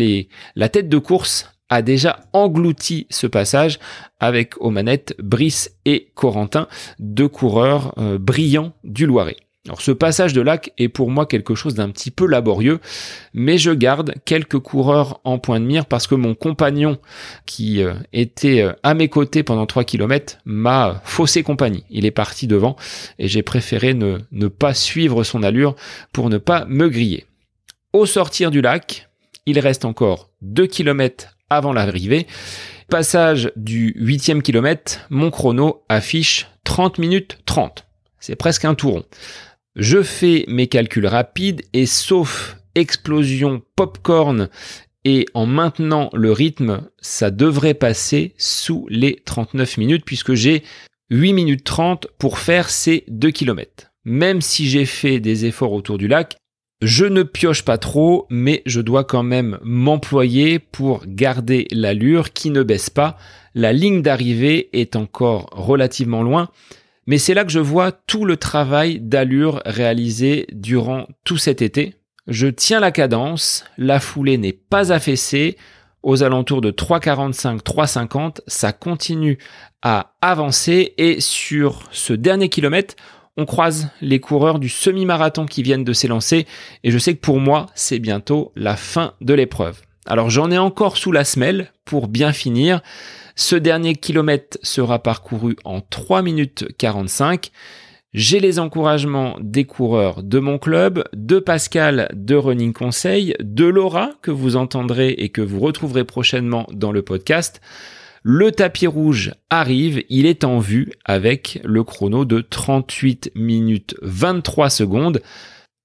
la tête de course a déjà englouti ce passage avec aux manettes Brice et Corentin, deux coureurs brillants du Loiret. Alors ce passage de lac est pour moi quelque chose d'un petit peu laborieux, mais je garde quelques coureurs en point de mire parce que mon compagnon qui était à mes côtés pendant 3 km m'a faussé compagnie. Il est parti devant et j'ai préféré ne pas suivre son allure pour ne pas me griller. Au sortir du lac, il reste encore 2 km avant l'arrivée. Passage du 8e kilomètre, mon chrono affiche 30 minutes 30. C'est presque un tout rond. Je fais mes calculs rapides et sauf explosion popcorn et en maintenant le rythme, ça devrait passer sous les 39 minutes puisque j'ai 8 minutes 30 pour faire ces 2 km. Même si j'ai fait des efforts autour du lac, je ne pioche pas trop, mais je dois quand même m'employer pour garder l'allure qui ne baisse pas. La ligne d'arrivée est encore relativement loin. Mais c'est là que je vois tout le travail d'allure réalisé durant tout cet été. Je tiens la cadence, la foulée n'est pas affaissée. Aux alentours de 3,45, 3,50, ça continue à avancer. Et sur ce dernier kilomètre, on croise les coureurs du semi-marathon qui viennent de s'élancer. Et je sais que pour moi, c'est bientôt la fin de l'épreuve. Alors j'en ai encore sous la semelle pour bien finir. Ce dernier kilomètre sera parcouru en 3 minutes 45. J'ai les encouragements des coureurs de mon club, de Pascal de Running Conseil, de Laura que vous entendrez et que vous retrouverez prochainement dans le podcast. Le tapis rouge arrive, il est en vue avec le chrono de 38 minutes 23 secondes.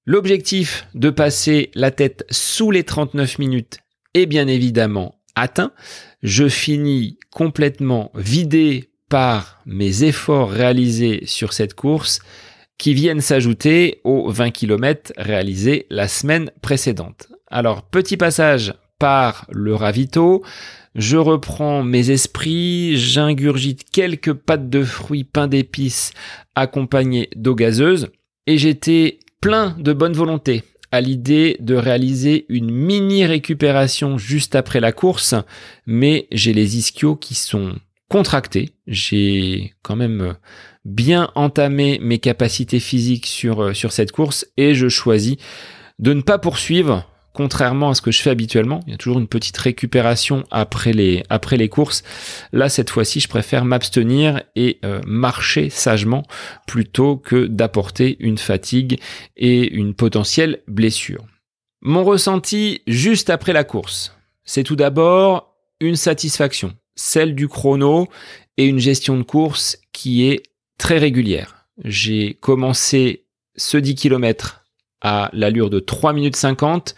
L'objectif de passer la tête sous les 39 minutes est bien évidemment atteint. Je finis complètement vidé par mes efforts réalisés sur cette course qui viennent s'ajouter aux 20 km réalisés la semaine précédente. Alors, petit passage par le ravito, je reprends mes esprits, j'ingurgite quelques pâtes de fruits, pain d'épices accompagnées d'eau gazeuse et j'étais plein de bonne volonté à l'idée de réaliser une mini récupération juste après la course, mais j'ai les ischios qui sont contractés. J'ai quand même bien entamé mes capacités physiques sur cette course et je choisis de ne pas poursuivre, contrairement à ce que je fais habituellement. Il y a toujours une petite récupération après les courses. Là, cette fois-ci, je préfère m'abstenir et marcher sagement plutôt que d'apporter une fatigue et une potentielle blessure. Mon ressenti juste après la course, c'est tout d'abord une satisfaction, celle du chrono et une gestion de course qui est très régulière. J'ai commencé ce 10 km à l'allure de 3 minutes 50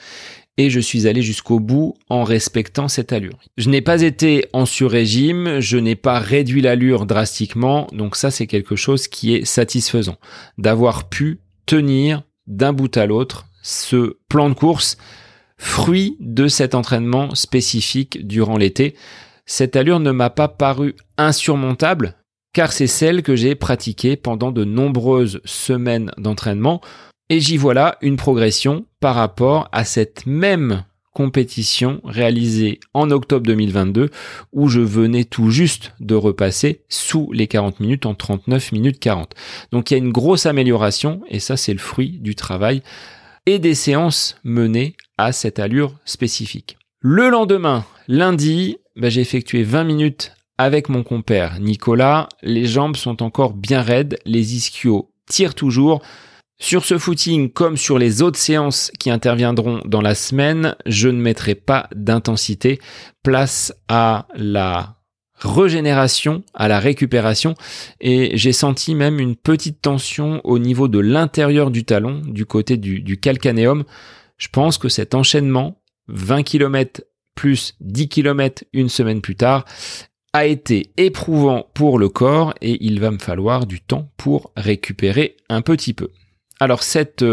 et je suis allé jusqu'au bout en respectant cette allure. Je n'ai pas été en sur-régime, je n'ai pas réduit l'allure drastiquement, donc ça c'est quelque chose qui est satisfaisant. D'avoir pu tenir d'un bout à l'autre ce plan de course, fruit de cet entraînement spécifique durant l'été. Cette allure ne m'a pas paru insurmontable car c'est celle que j'ai pratiquée pendant de nombreuses semaines d'entraînement. Et j'y vois là une progression par rapport à cette même compétition réalisée en octobre 2022 où je venais tout juste de repasser sous les 40 minutes en 39 minutes 40. Donc il y a une grosse amélioration et ça c'est le fruit du travail et des séances menées à cette allure spécifique. Le lendemain, lundi, j'ai effectué 20 minutes avec mon compère Nicolas. Les jambes sont encore bien raides, les ischios tirent toujours. Sur ce footing, comme sur les autres séances qui interviendront dans la semaine, je ne mettrai pas d'intensité. Place à la régénération, à la récupération. Et j'ai senti même une petite tension au niveau de l'intérieur du talon, du côté du calcanéum. Je pense que cet enchaînement, 20 km plus 10 km une semaine plus tard, a été éprouvant pour le corps et il va me falloir du temps pour récupérer un petit peu. Alors cette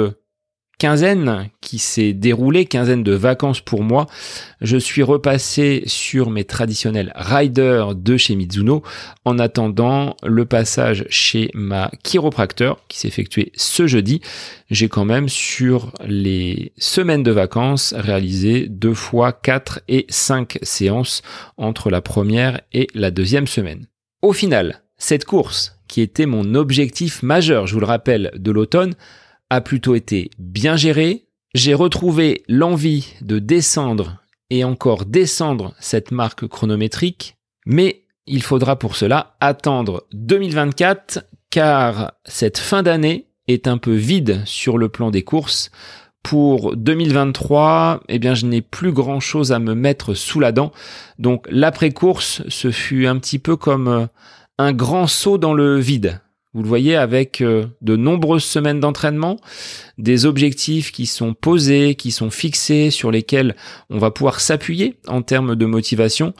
quinzaine qui s'est déroulée, quinzaine de vacances pour moi, je suis repassé sur mes traditionnels riders de chez Mizuno en attendant le passage chez ma chiropracteur qui s'est effectué ce jeudi. J'ai quand même sur les semaines de vacances réalisé 2 fois 4 et 5 séances entre la première et la deuxième semaine. Au final, cette course qui était mon objectif majeur, je vous le rappelle, de l'automne, a plutôt été bien gérée. J'ai retrouvé l'envie de descendre et encore descendre cette marque chronométrique, mais il faudra pour cela attendre 2024 car cette fin d'année est un peu vide sur le plan des courses. Pour 2023, je n'ai plus grand chose à me mettre sous la dent. Donc l'après-course, ce fut un petit peu comme un grand saut dans le vide. Vous le voyez, avec de nombreuses semaines d'entraînement, des objectifs qui sont posés, qui sont fixés, sur lesquels on va pouvoir s'appuyer en termes de motivation.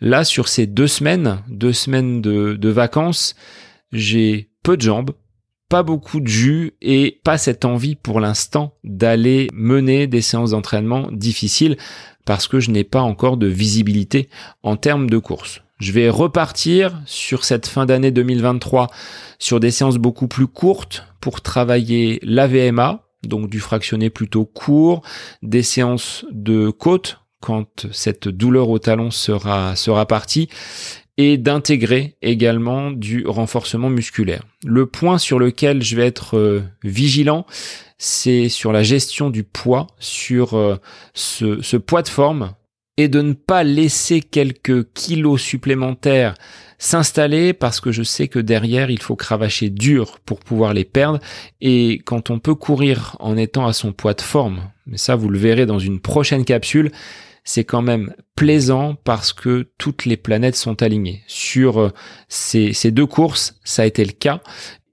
Là, sur ces 2 semaines de vacances, j'ai peu de jambes, pas beaucoup de jus et pas cette envie pour l'instant d'aller mener des séances d'entraînement difficiles parce que je n'ai pas encore de visibilité en termes de course. Je vais repartir sur cette fin d'année 2023 sur des séances beaucoup plus courtes pour travailler l'AVMA, donc du fractionné plutôt court, des séances de côte quand cette douleur au talon sera partie, et d'intégrer également du renforcement musculaire. Le point sur lequel je vais être vigilant, c'est sur la gestion du poids, sur ce poids de forme, et de ne pas laisser quelques kilos supplémentaires s'installer parce que je sais que derrière, il faut cravacher dur pour pouvoir les perdre. Et quand on peut courir en étant à son poids de forme, mais ça vous le verrez dans une prochaine capsule, c'est quand même plaisant parce que toutes les planètes sont alignées. Sur ces 2 courses, ça a été le cas.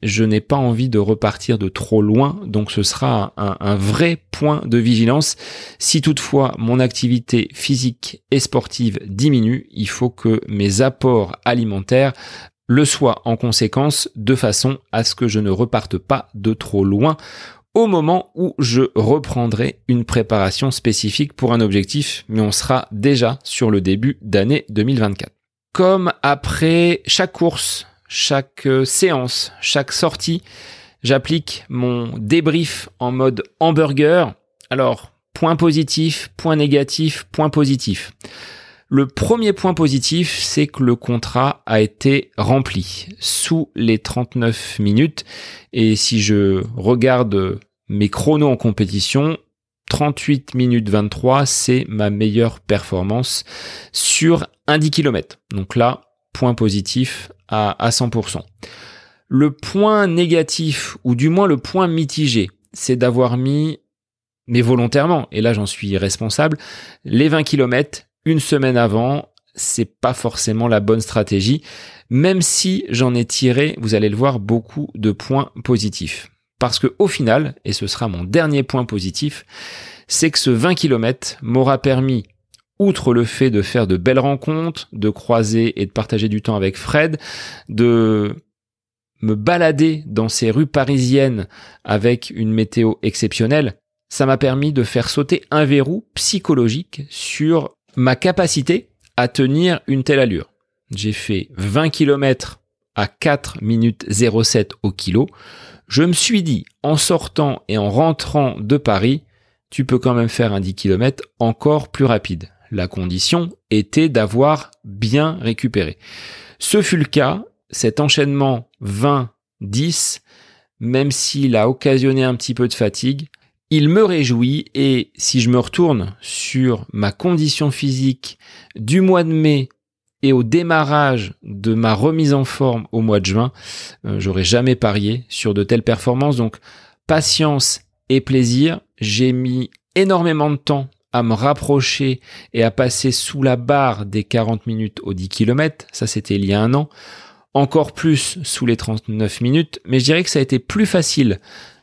Je n'ai pas envie de repartir de trop loin, donc ce sera un vrai point de vigilance. Si toutefois mon activité physique et sportive diminue, il faut que mes apports alimentaires le soient en conséquence, de façon à ce que je ne reparte pas de trop loin au moment où je reprendrai une préparation spécifique pour un objectif, mais on sera déjà sur le début d'année 2024. Comme après chaque course, chaque séance, chaque sortie, j'applique mon débrief en mode hamburger. Alors, point positif, point négatif, point positif. Le premier point positif, c'est que le contrat a été rempli sous les 39 minutes. Et si je regarde mes chronos en compétition, 38 minutes 23, c'est ma meilleure performance sur un 10 km. Donc là, point positif à 100%. Le point négatif, ou du moins le point mitigé, c'est d'avoir mis, mais volontairement, et là j'en suis responsable, les 20 km une semaine avant. C'est pas forcément la bonne stratégie, même si j'en ai tiré, vous allez le voir, beaucoup de points positifs. Parce que au final, et ce sera mon dernier point positif, c'est que ce 20 km m'aura permis, outre le fait de faire de belles rencontres, de croiser et de partager du temps avec Fred, de me balader dans ces rues parisiennes avec une météo exceptionnelle, ça m'a permis de faire sauter un verrou psychologique sur ma capacité à tenir une telle allure. J'ai fait 20 km à 4 minutes 07 au kilo. Je me suis dit, en sortant et en rentrant de Paris, tu peux quand même faire un 10 km encore plus rapide. La condition était d'avoir bien récupéré. Ce fut le cas, cet enchaînement 20-10, même s'il a occasionné un petit peu de fatigue, il me réjouit, et si je me retourne sur ma condition physique du mois de mai et au démarrage de ma remise en forme au mois de juin, j'aurais jamais parié sur de telles performances. Donc patience et plaisir, j'ai mis énormément de temps à me rapprocher et à passer sous la barre des 40 minutes au 10 km. Ça, c'était il y a 1 an. Encore plus sous les 39 minutes. Mais je dirais que ça a été plus facile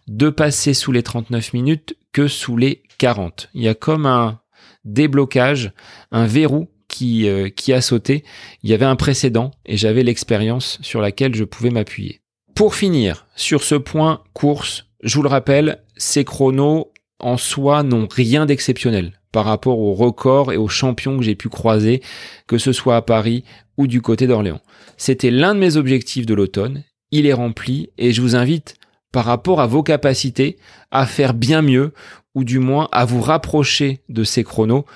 de passer sous les 39 minutes que sous les 40. Il y a comme un déblocage, un verrou qui a sauté. Il y avait un précédent et j'avais l'expérience sur laquelle je pouvais m'appuyer. Pour finir, sur ce point course, je vous le rappelle, ces chronos en soi n'ont rien d'exceptionnel par rapport aux records et aux champions que j'ai pu croiser, que ce soit à Paris ou du côté d'Orléans. C'était l'un de mes objectifs de l'automne, il est rempli et je vous invite, par rapport à vos capacités, à faire bien mieux ou du moins à vous rapprocher de ces chronos,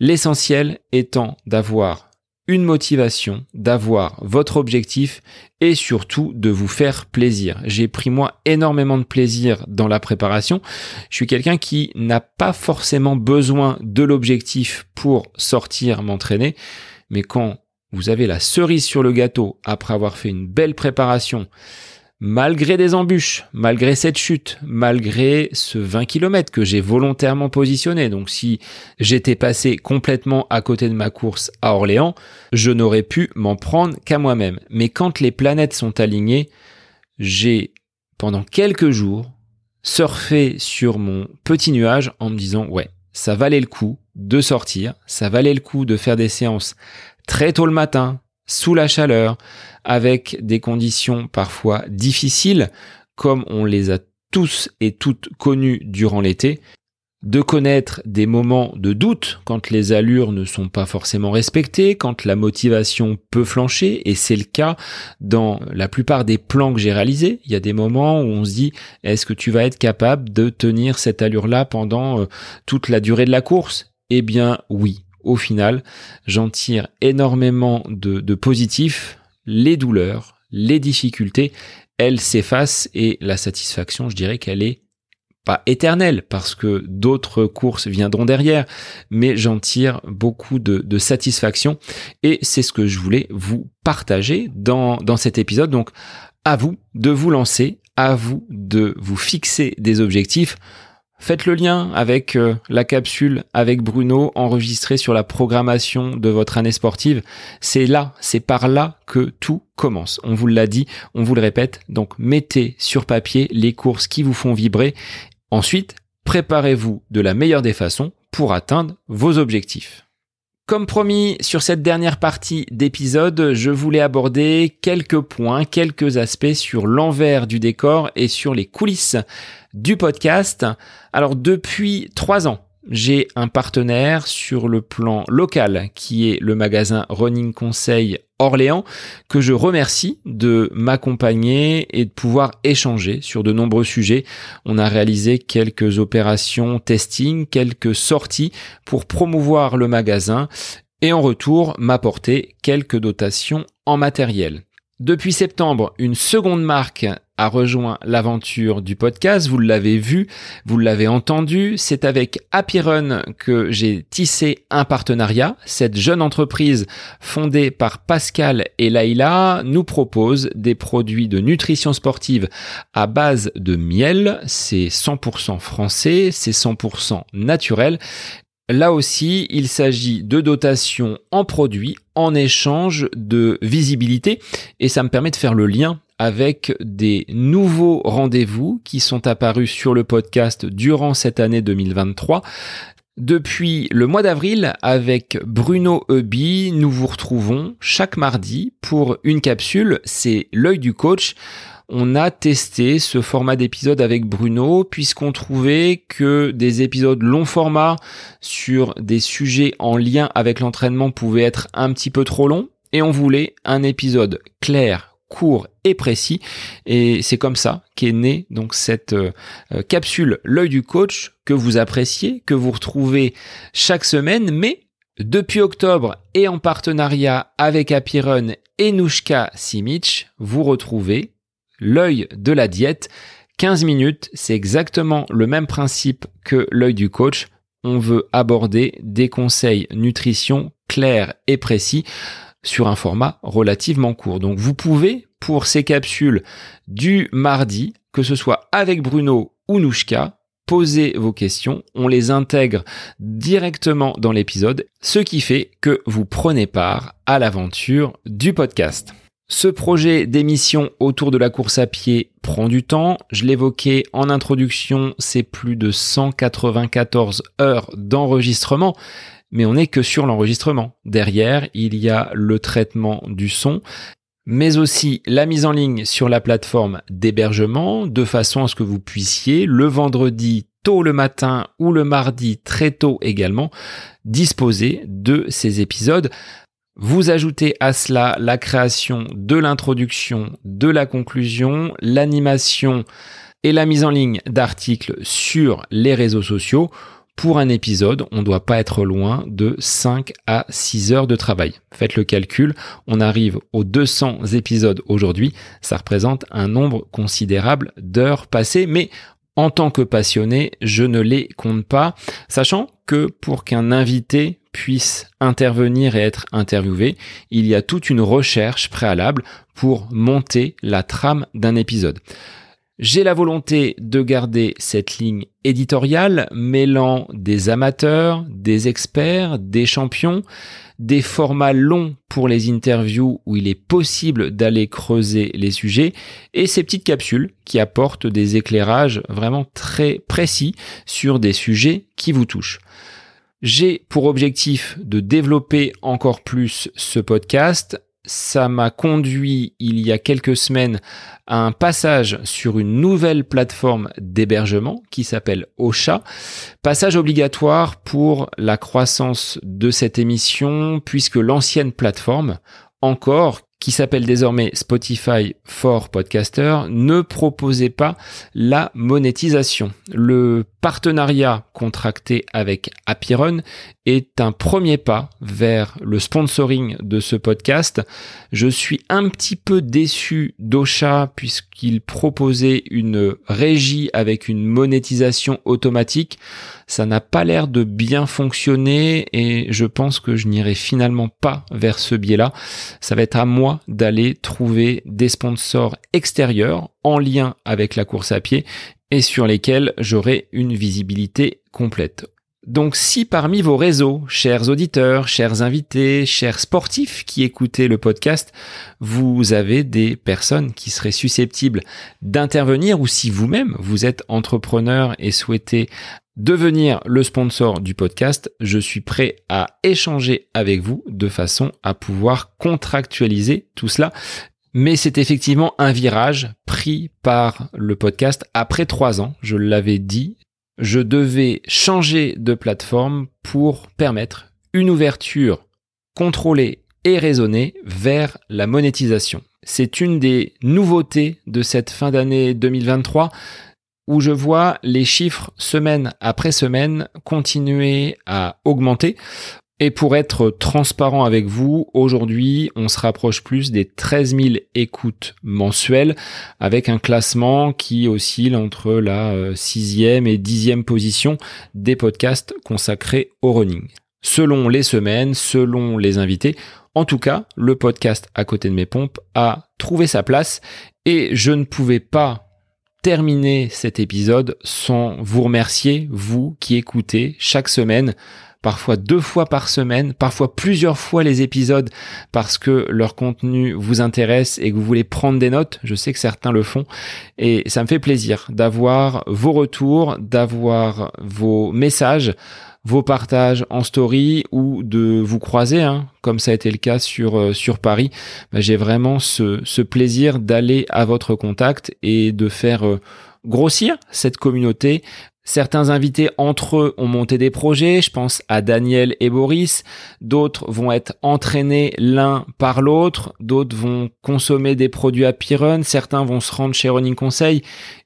l'essentiel étant d'avoir une motivation, d'avoir votre objectif et surtout de vous faire plaisir. J'ai pris moi énormément de plaisir dans la préparation. Je suis quelqu'un qui n'a pas forcément besoin de l'objectif pour sortir m'entraîner, mais quand vous avez la cerise sur le gâteau après avoir fait une belle préparation, malgré des embûches, malgré cette chute, malgré ce 20 km que j'ai volontairement positionné. Donc si j'étais passé complètement à côté de ma course à Orléans, je n'aurais pu m'en prendre qu'à moi-même. Mais quand les planètes sont alignées, j'ai, pendant quelques jours, surfé sur mon petit nuage en me disant « Ouais, ça valait le coup de sortir, ça valait le coup de faire des séances très tôt le matin ». Sous la chaleur, avec des conditions parfois difficiles, comme on les a tous et toutes connues durant l'été, de connaître des moments de doute quand les allures ne sont pas forcément respectées, quand la motivation peut flancher, et c'est le cas dans la plupart des plans que j'ai réalisés. Il y a des moments où on se dit « Est-ce que tu vas être capable de tenir cette allure-là pendant toute la durée de la course ?» Eh bien, oui. Au final, j'en tire énormément de positifs. Les douleurs, les difficultés, elles s'effacent et la satisfaction, je dirais qu'elle est pas éternelle parce que d'autres courses viendront derrière, mais j'en tire beaucoup de satisfaction et c'est ce que je voulais vous partager dans cet épisode. Donc, à vous de vous lancer, à vous de vous fixer des objectifs. Faites le lien avec la capsule avec Bruno enregistrée sur la programmation de votre année sportive. C'est là, c'est par là que tout commence. On vous l'a dit, on vous le répète. Donc, mettez sur papier les courses qui vous font vibrer. Ensuite, préparez-vous de la meilleure des façons pour atteindre vos objectifs. Comme promis, sur cette dernière partie d'épisode, je voulais aborder quelques points, quelques aspects sur l'envers du décor et sur les coulisses du podcast. Alors, depuis 3 ans, j'ai un partenaire sur le plan local qui est le magasin Running Conseil Orléans que je remercie de m'accompagner et de pouvoir échanger sur de nombreux sujets. On a réalisé quelques opérations testing, quelques sorties pour promouvoir le magasin et en retour m'apporter quelques dotations en matériel. Depuis septembre, une seconde marque a rejoint l'aventure du podcast. Vous l'avez vu, vous l'avez entendu. C'est avec Happy Run que j'ai tissé un partenariat. Cette jeune entreprise fondée par Pascal et Laïla nous propose des produits de nutrition sportive à base de miel. C'est 100% français, c'est 100% naturel. Là aussi, il s'agit de dotations en produits en échange de visibilité et ça me permet de faire le lien avec des nouveaux rendez-vous qui sont apparus sur le podcast durant cette année 2023. Depuis le mois d'avril, avec Bruno Heuby, nous vous retrouvons chaque mardi pour une capsule, c'est l'œil du coach. On a testé ce format d'épisode avec Bruno puisqu'on trouvait que des épisodes long format sur des sujets en lien avec l'entraînement pouvaient être un petit peu trop longs et on voulait un épisode clair, court et précis et c'est comme ça qu'est née donc cette capsule l'œil du coach que vous appréciez, que vous retrouvez chaque semaine mais depuis octobre et en partenariat avec Apirun et Nouchka Simic, vous retrouvez l'œil de la diète, 15 minutes, c'est exactement le même principe que l'œil du coach. On veut aborder des conseils nutrition clairs et précis sur un format relativement court. Donc vous pouvez, pour ces capsules du mardi, que ce soit avec Bruno ou Nouchka, posez vos questions, on les intègre directement dans l'épisode, ce qui fait que vous prenez part à l'aventure du podcast. Ce projet d'émission autour de la course à pied prend du temps. Je l'évoquais en introduction, c'est plus de 194 heures d'enregistrement, mais on n'est que sur l'enregistrement. Derrière, il y a le traitement du son, mais aussi la mise en ligne sur la plateforme d'hébergement, de façon à ce que vous puissiez le vendredi tôt le matin ou le mardi très tôt également, disposer de ces épisodes. Vous ajoutez à cela la création de l'introduction, de la conclusion, l'animation et la mise en ligne d'articles sur les réseaux sociaux. Pour un épisode, on ne doit pas être loin de 5 à 6 heures de travail. Faites le calcul, on arrive aux 200 épisodes aujourd'hui. Ça représente un nombre considérable d'heures passées, mais en tant que passionné, je ne les compte pas, sachant que pour qu'un invité puisse intervenir et être interviewé, il y a toute une recherche préalable pour monter la trame d'un épisode. J'ai la volonté de garder cette ligne éditoriale mêlant des amateurs, des experts, des champions, des formats longs pour les interviews où il est possible d'aller creuser les sujets et ces petites capsules qui apportent des éclairages vraiment très précis sur des sujets qui vous touchent. J'ai pour objectif de développer encore plus ce podcast. Ça m'a conduit il y a quelques semaines à un passage sur une nouvelle plateforme d'hébergement qui s'appelle Ocha. Passage obligatoire pour la croissance de cette émission puisque l'ancienne plateforme, encore qui s'appelle désormais Spotify for Podcaster, ne proposait pas la monétisation. Le partenariat contracté avec Happy Run est un premier pas vers le sponsoring de ce podcast. Je suis un petit peu déçu d'Ocha puisqu'il proposait une régie avec une monétisation automatique. Ça n'a pas l'air de bien fonctionner et je pense que je n'irai finalement pas vers ce biais-là. Ça va être à moi d'aller trouver des sponsors extérieurs en lien avec la course à pied et sur lesquels j'aurai une visibilité complète. Donc si parmi vos réseaux, chers auditeurs, chers invités, chers sportifs qui écoutez le podcast, vous avez des personnes qui seraient susceptibles d'intervenir ou si vous-même vous êtes entrepreneur et souhaitez devenir le sponsor du podcast, je suis prêt à échanger avec vous de façon à pouvoir contractualiser tout cela. Mais c'est effectivement un virage pris par le podcast après 3 ans, je l'avais dit. Je devais changer de plateforme pour permettre une ouverture contrôlée et raisonnée vers la monétisation. C'est une des nouveautés de cette fin d'année 2023 où je vois les chiffres semaine après semaine continuer à augmenter. Et pour être transparent avec vous, aujourd'hui, on se rapproche plus des 13 000 écoutes mensuelles avec un classement qui oscille entre la 6e et 10e position des podcasts consacrés au running. Selon les semaines, selon les invités, en tout cas, le podcast À Côté de mes Pompes a trouvé sa place et je ne pouvais pas terminer cet épisode sans vous remercier, vous qui écoutez chaque semaine, parfois 2 fois par semaine, parfois plusieurs fois les épisodes parce que leur contenu vous intéresse et que vous voulez prendre des notes. Je sais que certains le font et ça me fait plaisir d'avoir vos retours, d'avoir vos messages, vos partages en story ou de vous croiser, comme ça a été le cas sur Paris. J'ai vraiment ce plaisir d'aller à votre contact et de faire grossir cette communauté. Certains invités entre eux ont monté des projets, je pense à Daniel et Boris, d'autres vont être entraînés l'un par l'autre, d'autres vont consommer des produits Happy Run, certains vont se rendre chez Running Conseil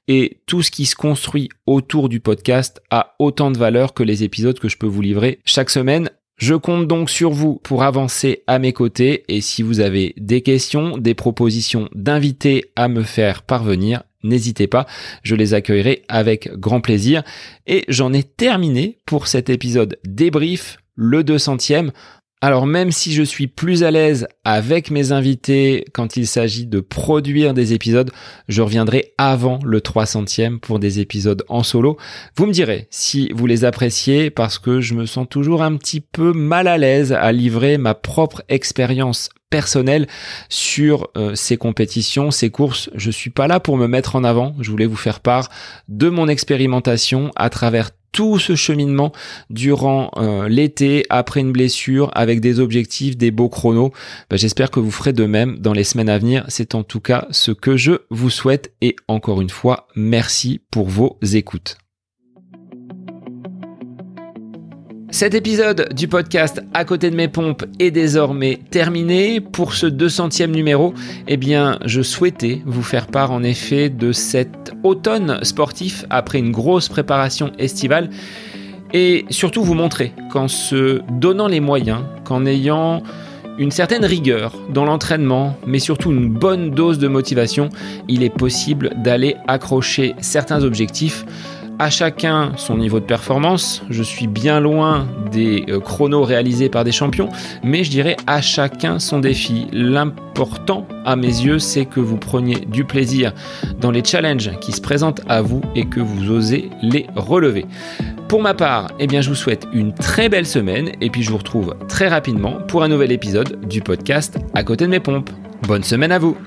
et tout ce qui se construit autour du podcast a autant de valeur que les épisodes que je peux vous livrer chaque semaine. Je compte donc sur vous pour avancer à mes côtés et si vous avez des questions, des propositions d'invités à me faire parvenir, n'hésitez pas, je les accueillerai avec grand plaisir. Et j'en ai terminé pour cet épisode débrief, le 200e. Alors même si je suis plus à l'aise avec mes invités quand il s'agit de produire des épisodes, je reviendrai avant le 300e pour des épisodes en solo. Vous me direz si vous les appréciez parce que je me sens toujours un petit peu mal à l'aise à livrer ma propre expérience personnel sur ces compétitions, ces courses. Je suis pas là pour me mettre en avant. Je voulais vous faire part de mon expérimentation à travers tout ce cheminement durant l'été, après une blessure, avec des objectifs, des beaux chronos. J'espère que vous ferez de même dans les semaines à venir. C'est en tout cas ce que je vous souhaite. Et encore une fois, merci pour vos écoutes. Cet épisode du podcast À côté de mes pompes est désormais terminé. Pour ce 200e numéro, eh bien, je souhaitais vous faire part en effet de cet automne sportif après une grosse préparation estivale et surtout vous montrer qu'en se donnant les moyens, qu'en ayant une certaine rigueur dans l'entraînement, mais surtout une bonne dose de motivation, il est possible d'aller accrocher certains objectifs. À chacun son niveau de performance, je suis bien loin des chronos réalisés par des champions, mais je dirais à chacun son défi. L'important à mes yeux, c'est que vous preniez du plaisir dans les challenges qui se présentent à vous et que vous osez les relever. Pour ma part, eh bien, je vous souhaite une très belle semaine et puis je vous retrouve très rapidement pour un nouvel épisode du podcast À côté de mes pompes. Bonne semaine à vous!